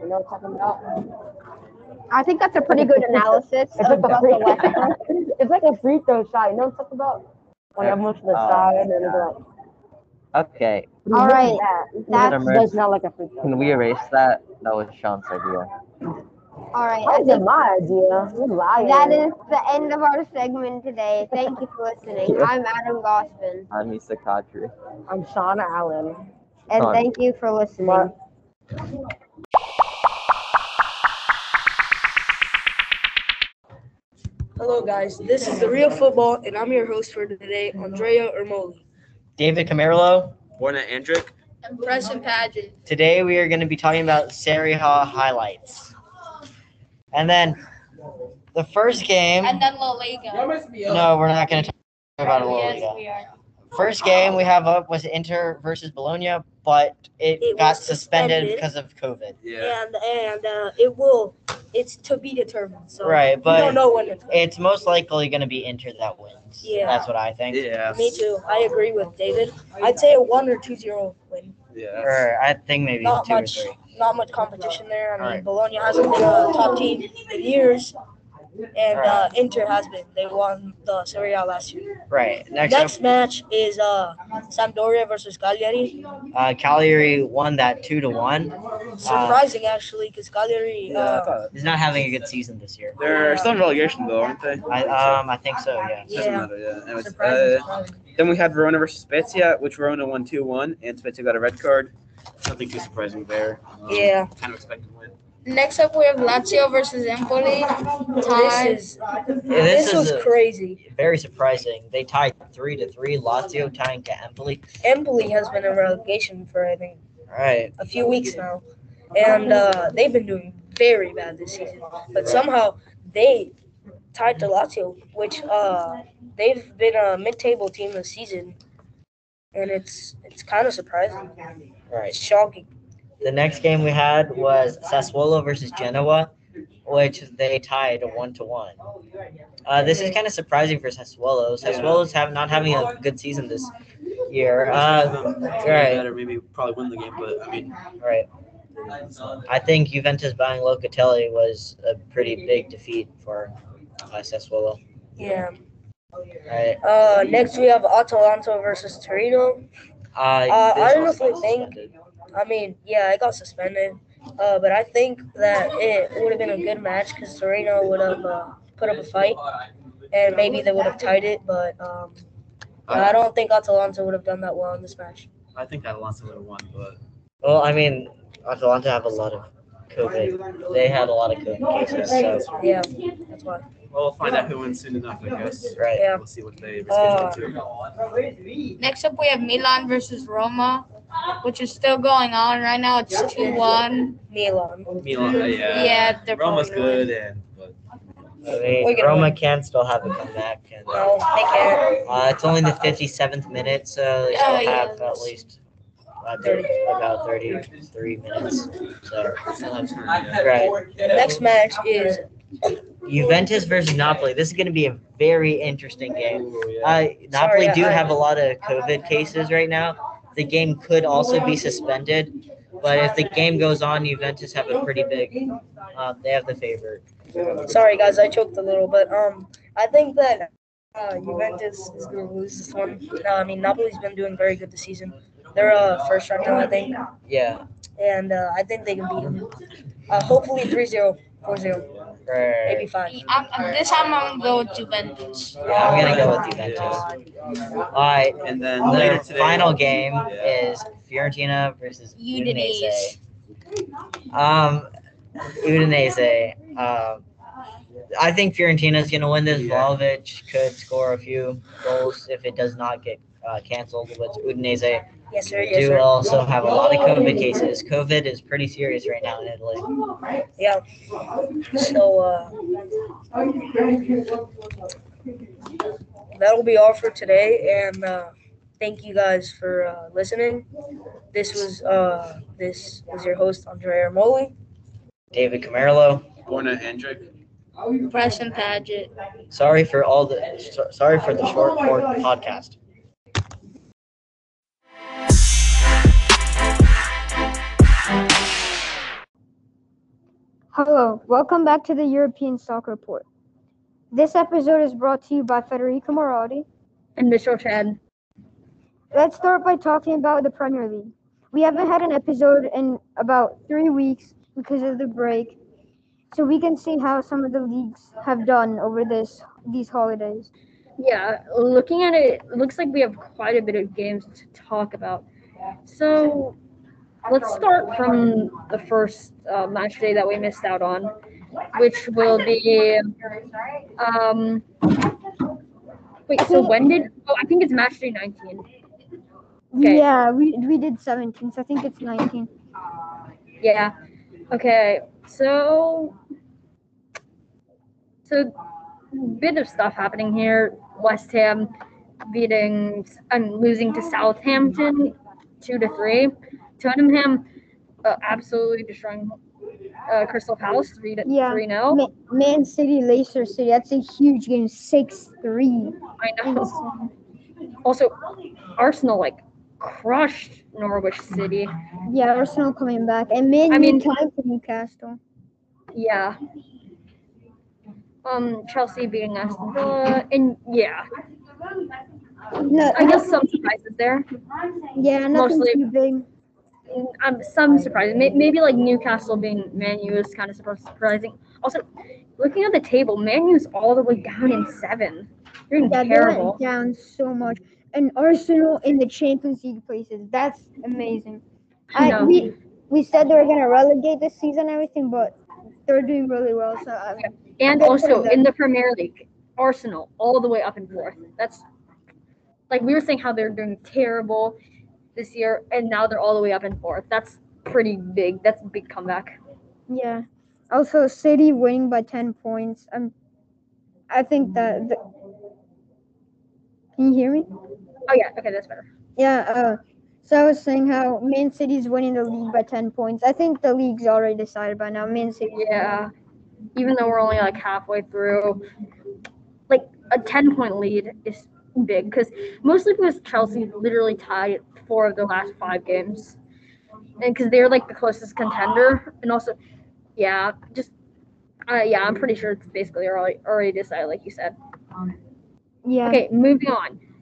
You know what I'm talking about? I think that's a pretty good analysis. It's like a free throw shot. You know what I'm talking about? When I'm looking to the side and go. Okay. All right. That does not like a free throw. Can we erase that? That was Sean's idea. All right. That was my idea. You're lying. That is the end of our segment today. Thank you for listening. I'm Adam Gospin. I'm Issa Kadri. I'm Shauna Allen. And thank you for listening. Hello, guys. This is The Real Football, and I'm your host for today, Andrea Ermoli. David Camarillo. Borna Andrick. And Preston Padgett. Today, we are going to be talking about Serie A highlights. And then the first game. And then La Liga. No, we're not going to talk about La Liga. Yes, we are. First game we have up was Inter versus Bologna, but it got suspended because of COVID. Yeah. And it's to be determined. So right, but we don't know when it's most likely going to be Inter that wins. Yeah, that's what I think. Yeah, me too. I agree with David. I'd say a 1 or 2-0 win. Yeah, or I think maybe not 2 or 3. Not much competition there. I mean, right. Bologna hasn't been a top team in years. And right. Inter has been. They won the Serie A last year. Right. Next match is Sampdoria versus Cagliari. Cagliari won that 2-1. Surprising, actually, because Cagliari is not having a good season this year. They're still in relegation, though, aren't they? I think so, yeah. Yeah. Anyways, surprising. Then we had Verona versus Spezia, which Verona won 2-1, and Spezia got a red card. Nothing too surprising there. Yeah. Kind of expected win. Next up, we have Lazio versus Empoli. This was crazy. Very surprising. They tied 3-3. Lazio tying to Empoli. Empoli has been in relegation for, I think, a few weeks now. And they've been doing very bad this season. But somehow, they tied to Lazio, which they've been a mid-table team this season. And it's kind of surprising. Right. It's shocking. The next game we had was Sassuolo versus Genoa, which they tied 1-1. This is kind of surprising for Sassuolo. Sassuolo's not having a good season this year. Better, maybe probably win the game, but I mean. Right. I think Juventus buying Locatelli was a pretty big defeat for Sassuolo. Yeah. Right. Next we have Atalanta versus Torino. It got suspended. But I think that it would have been a good match because Torino would have put up a fight, and maybe they would have tied it. But I don't think Atalanta would have done that well in this match. I think Atalanta would have won, but Atalanta have a lot of COVID. They had a lot of COVID cases, so yeah, that's why. Well, we'll find out who wins soon enough, I guess. Right. Yeah. We'll see what they reschedule to. Next up, we have Milan versus Roma, which is still going on right now. It's 2-1. Milan. Yeah. Yeah. Roma's good, Roma can still have a comeback. No, they can't. It's only the 57th minute, so they still have at least. About 33 minutes. So, right. The next match is Juventus versus Napoli. This is going to be a very interesting game. Napoli do have a lot of COVID cases right now. The game could also be suspended, but if the game goes on, Juventus have a pretty big. They have the favorite. Sorry, guys, I choked a little, but I think that Juventus is going to lose this one. Napoli's been doing very good this season. They're first right now, I think. Yeah. And I think they can beat them. Hopefully 3-0, 4-0, maybe 5. This time I'm going to go with Juventus. Yeah, I'm going to go with Juventus. All right. And then later today, final game is Fiorentina versus Udinese. Udinese. I think Fiorentina is going to win this. Vlahovic could score a few goals if it does not get canceled, but Udinese do also have a lot of COVID cases. COVID is pretty serious right now in Italy. Yeah. So that'll be all for today, and thank you guys for listening. This was your host, Andre Armoli, David Camarello, Borna Hendrick, Preston Padgett. Sorry for the short podcast. Hello, welcome back to the European Soccer Report. This episode is brought to you by Federico Marotti and Mitchell Chad. Let's start by talking about the Premier League. We haven't had an episode in about 3 weeks because of the break, so we can see how some of the leagues have done over these holidays. Yeah, looking at it, it looks like we have quite a bit of games to talk about. So let's start from the first match day that we missed out on, which will be I think it's match day 19. Okay. Yeah, we did 17, so I think it's 19. Yeah. Okay. So bit of stuff happening here. West Ham losing to Southampton 2-3. Tottenham absolutely destroying Crystal Palace 3-0. Man City, Leicester City. That's a huge game, 6-3. I know. Also, Arsenal crushed Norwich City. Yeah, Arsenal coming back, and time for Newcastle. Yeah. Chelsea beating Aston Villa, and yeah. No, I guess some surprises there. Yeah, nothing too big. Some surprising. Maybe Newcastle being Man U is kind of surprising. Also, looking at the table, Man U's all the way down in 7. They're terrible. They went down so much. And Arsenal in the Champions League places. That's amazing. We said they were going to relegate this season and everything, but they're doing really well. So and also in the Premier League, Arsenal all the way up in 4th. That's we were saying how they're doing terrible this year, and now they're all the way up in 4th. That's pretty big. That's a big comeback. Yeah. Also, City winning by 10 points. I think that. Can you hear me? Oh yeah. Okay, that's better. Yeah. So I was saying how Man City's winning the league by 10 points. I think the league's already decided by now. Man City. Yeah. Even though we're only halfway through, a 10-point lead is big because mostly because Chelsea literally tied 4 of the last 5 games, and because they're the closest contender, and also I'm pretty sure it's basically already decided, like you said. Yeah. Okay, moving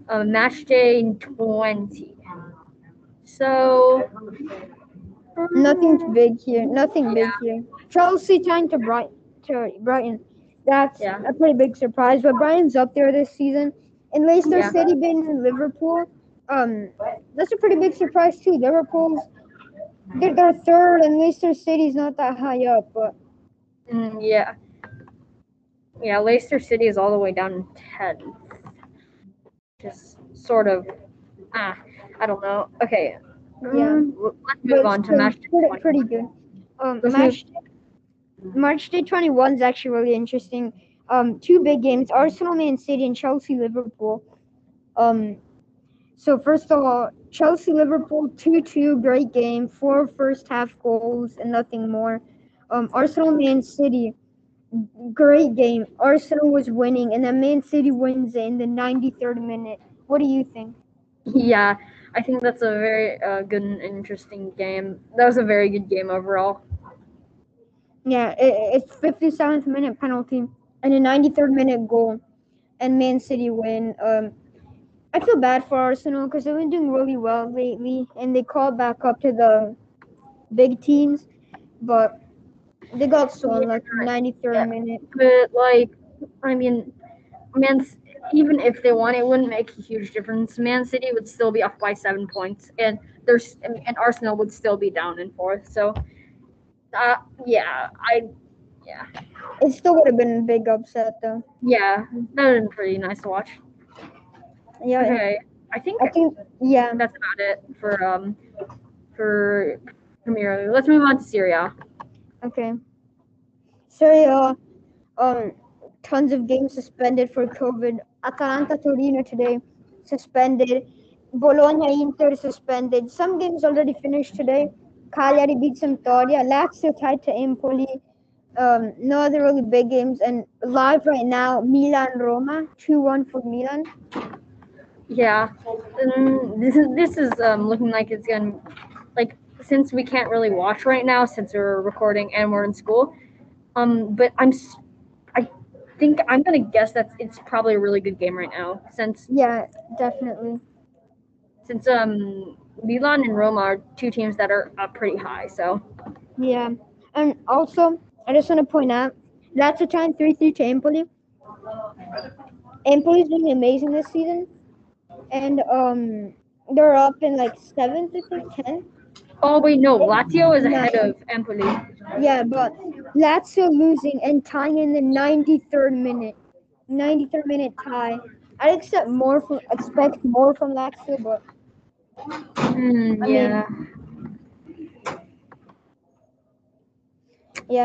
on. Match day 20. So nothing big here. Chelsea time to Brighton. That's a pretty big surprise. But Brighton's up there this season. And Leicester City beating Liverpool. That's a pretty big surprise too. Liverpool's they're third, and Leicester City's not that high up. But yeah, Leicester City is all the way down in 10th. Just sort of, I don't know. Okay. Let's move on to match day 21. Pretty good. Match day 21 is actually really interesting. Two big games: Arsenal, Man City, and Chelsea, Liverpool. So first of all, Chelsea, Liverpool, 2-2, great game. 4 first half goals and nothing more. Arsenal, Man City, great game. Arsenal was winning, and then Man City wins in the 93rd minute. What do you think? Yeah, I think that's a very good and interesting game. That was a very good game overall. Yeah, it's 57th minute penalty and a 93rd minute goal, and Man City win. I feel bad for Arsenal because they've been doing really well lately, and they called back up to the big teams, but they got sold like the 93rd minute. But, like, I mean, even if they won, it wouldn't make a huge difference. Man City would still be up by 7 points, and Arsenal would still be down in 4th. So, it still would have been a big upset, though. Yeah, that would have been pretty nice to watch. Yeah. Okay. I think that's about it for Premier League. Let's move on to Syria. Okay. Syria, tons of games suspended for COVID. Atalanta Torino today suspended. Bologna Inter suspended. Some games already finished today. Cagliari beat Sampdoria. Lazio tied to Empoli. No other really big games, and live right now, Milan-Roma, 2-1 for Milan. Yeah, this is looking like it's gonna, like, since we can't really watch right now since we're recording and we're in school, but I think I'm gonna guess that it's probably a really good game right now since Milan and Roma are two teams that are up pretty high. So yeah, and also I just want to point out Lazio time 3-3 to Empoli. Empoli's been amazing this season. And they're up in like 7th, I think, 10th. Oh, wait, no. Lazio is ahead of Empoli. Yeah, but Lazio losing and tying in the 93rd minute. 93rd minute tie. I'd expect more from Lazio, but...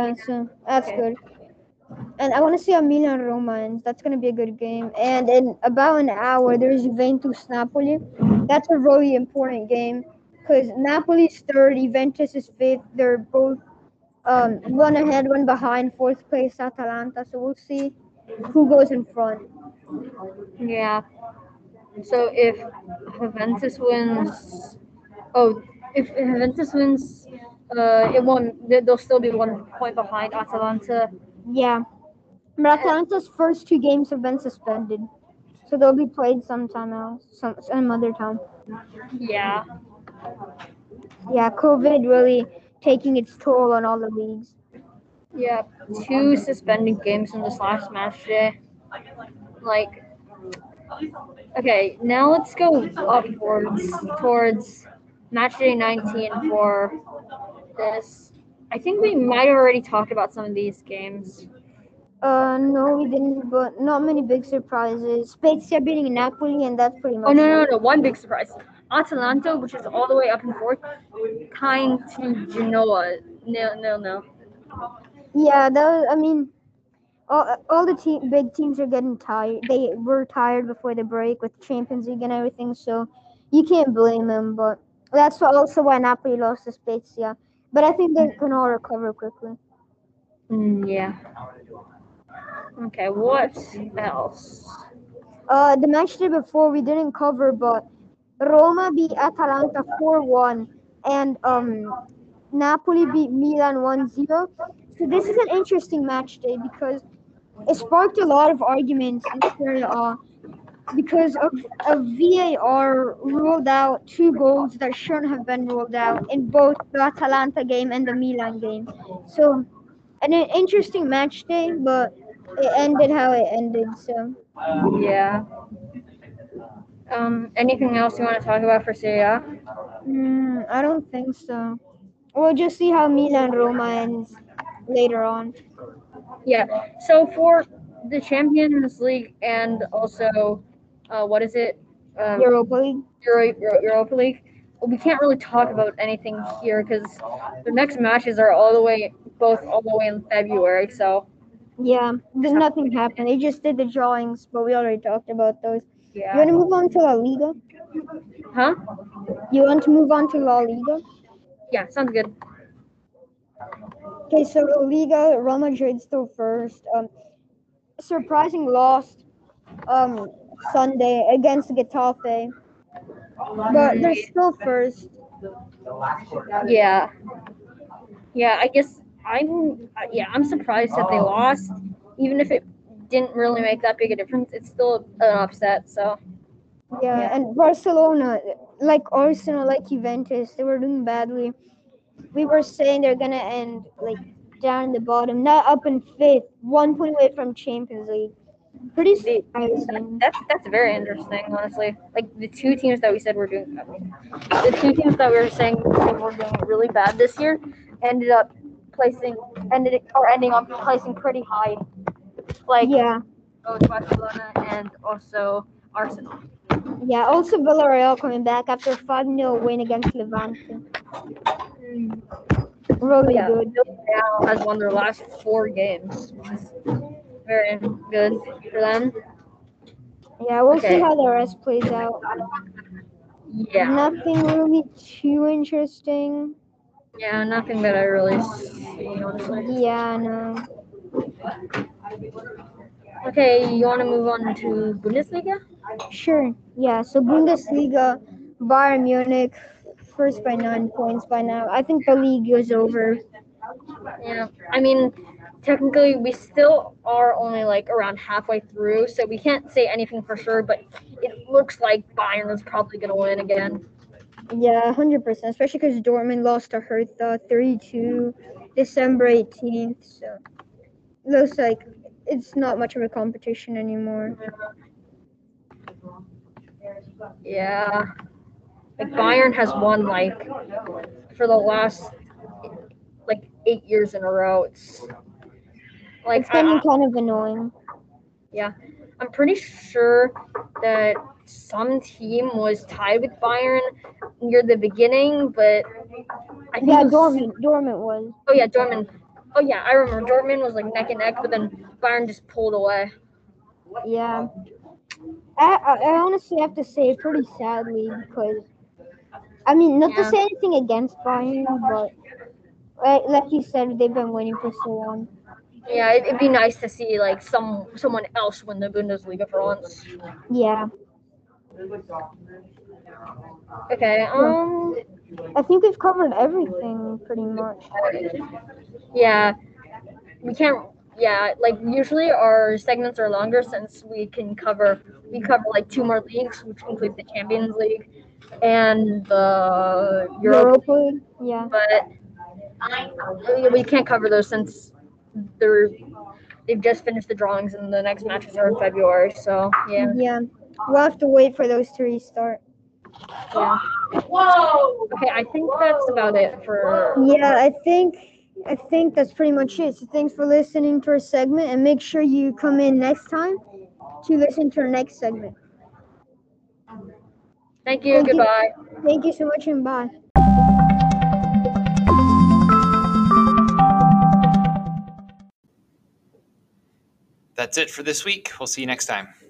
So that's good. And I want to see how Milan Roma ends. That's going to be a good game. And in about an hour, there's Juventus-Napoli. That's a really important game because Napoli's 3rd, Juventus is 5th. They're both one ahead, one behind, 4th place Atalanta. So we'll see who goes in front. Yeah. So if Juventus wins, they'll still be 1 point behind Atalanta. Yeah, but Atalanta's first 2 games have been suspended, so they'll be played sometime else, some other time. Yeah. Yeah, COVID really taking its toll on all the leagues. Yeah, 2 suspended games in this last match day. Like, okay, now let's go upwards towards match day 19 for this. I think we might have already talked about some of these games. No, we didn't, but not many big surprises. Spezia beating Napoli, and that's pretty much No, one big surprise. Atalanta, which is all the way up in 4th, tying to Genoa. 0-0. Yeah, all the big teams are getting tired. They were tired before the break with Champions League and everything, so you can't blame them, but that's also why Napoli lost to Spezia. But I think they're going to recover quickly. Yeah. Okay, what else? The match day before we didn't cover, but Roma beat Atalanta 4-1, and Napoli beat Milan 1-0. So this is an interesting match day because it sparked a lot of arguments in Serie A. because a VAR ruled out two goals that shouldn't have been ruled out in both the Atalanta game and the Milan game. So, an interesting match day, but it ended how it ended. So, yeah. Anything else you want to talk about for Serie A? I don't think so. We'll just see how Milan-Roma ends later on. Yeah. So for the Champions League and also, Europa League. Europa League. Well, we can't really talk about anything here because the next matches are all the way in February. So. Yeah. There's nothing happened. They just did the drawings, but we already talked about those. Yeah. You want to move on to La Liga? Huh? You want to move on to La Liga? Yeah, sounds good. Okay, so La Liga, Real Madrid still first. Surprising loss Sunday against Getafe. But they're still first. Yeah. Yeah, I guess I'm surprised that they lost, even if it didn't really make that big a difference. It's still an upset, so. Yeah, and Barcelona, like Arsenal, like Juventus, they were doing badly. We were saying they're going to end, down in the bottom, not up in fifth, 1 point away from Champions League. Pretty surprising. That's very interesting, honestly. The two teams that we said were doing were doing really bad this year ended up placing pretty high. Both Barcelona and also Arsenal. Yeah, also Villarreal coming back after a 5-0 win against Levante. Really good. Villarreal has won their last four games. Very good for them. Yeah, we'll see how the rest plays out. Yeah. Nothing really too interesting. Yeah, nothing that I really see, honestly. Yeah, no. Okay, you want to move on to Bundesliga? Sure. Yeah, so Bundesliga, Bayern Munich, first by 9 points by now. I think the league is over. Yeah, I mean, technically we still are only around halfway through, so we can't say anything for sure, but it looks like Bayern is probably going to win again. Yeah, 100%, especially because Dortmund lost to Hertha 3-2 December 18th, so looks like it's not much of a competition anymore. Yeah. Bayern has won, for the last, 8 years in a row. It's getting kind of annoying. Yeah. I'm pretty sure that some team was tied with Bayern near the beginning, but I think Dortmund was. Oh, yeah, Dortmund. Oh, yeah, I remember Dortmund was neck and neck, but then Bayern just pulled away. Yeah. I honestly have to say pretty sadly because, not to say anything against Bayern, but like you said, they've been winning for so long. Yeah, it'd be nice to see someone else win the Bundesliga for once. Yeah. Okay, I think we've covered everything pretty much. Yeah. We can't usually our segments are longer since we cover two more leagues, which include the Champions League and the Europa League. Yeah. But we can't cover those since they've just finished the drawings and the next matches are in February, so yeah. Yeah. We'll have to wait for those to restart. Yeah. Whoa. Okay, I think that's about it for. Yeah, I think that's pretty much it. So thanks for listening to our segment, and make sure you come in next time to listen to our next segment. Thank you. Goodbye. Thank you so much, and bye. That's it for this week. We'll see you next time.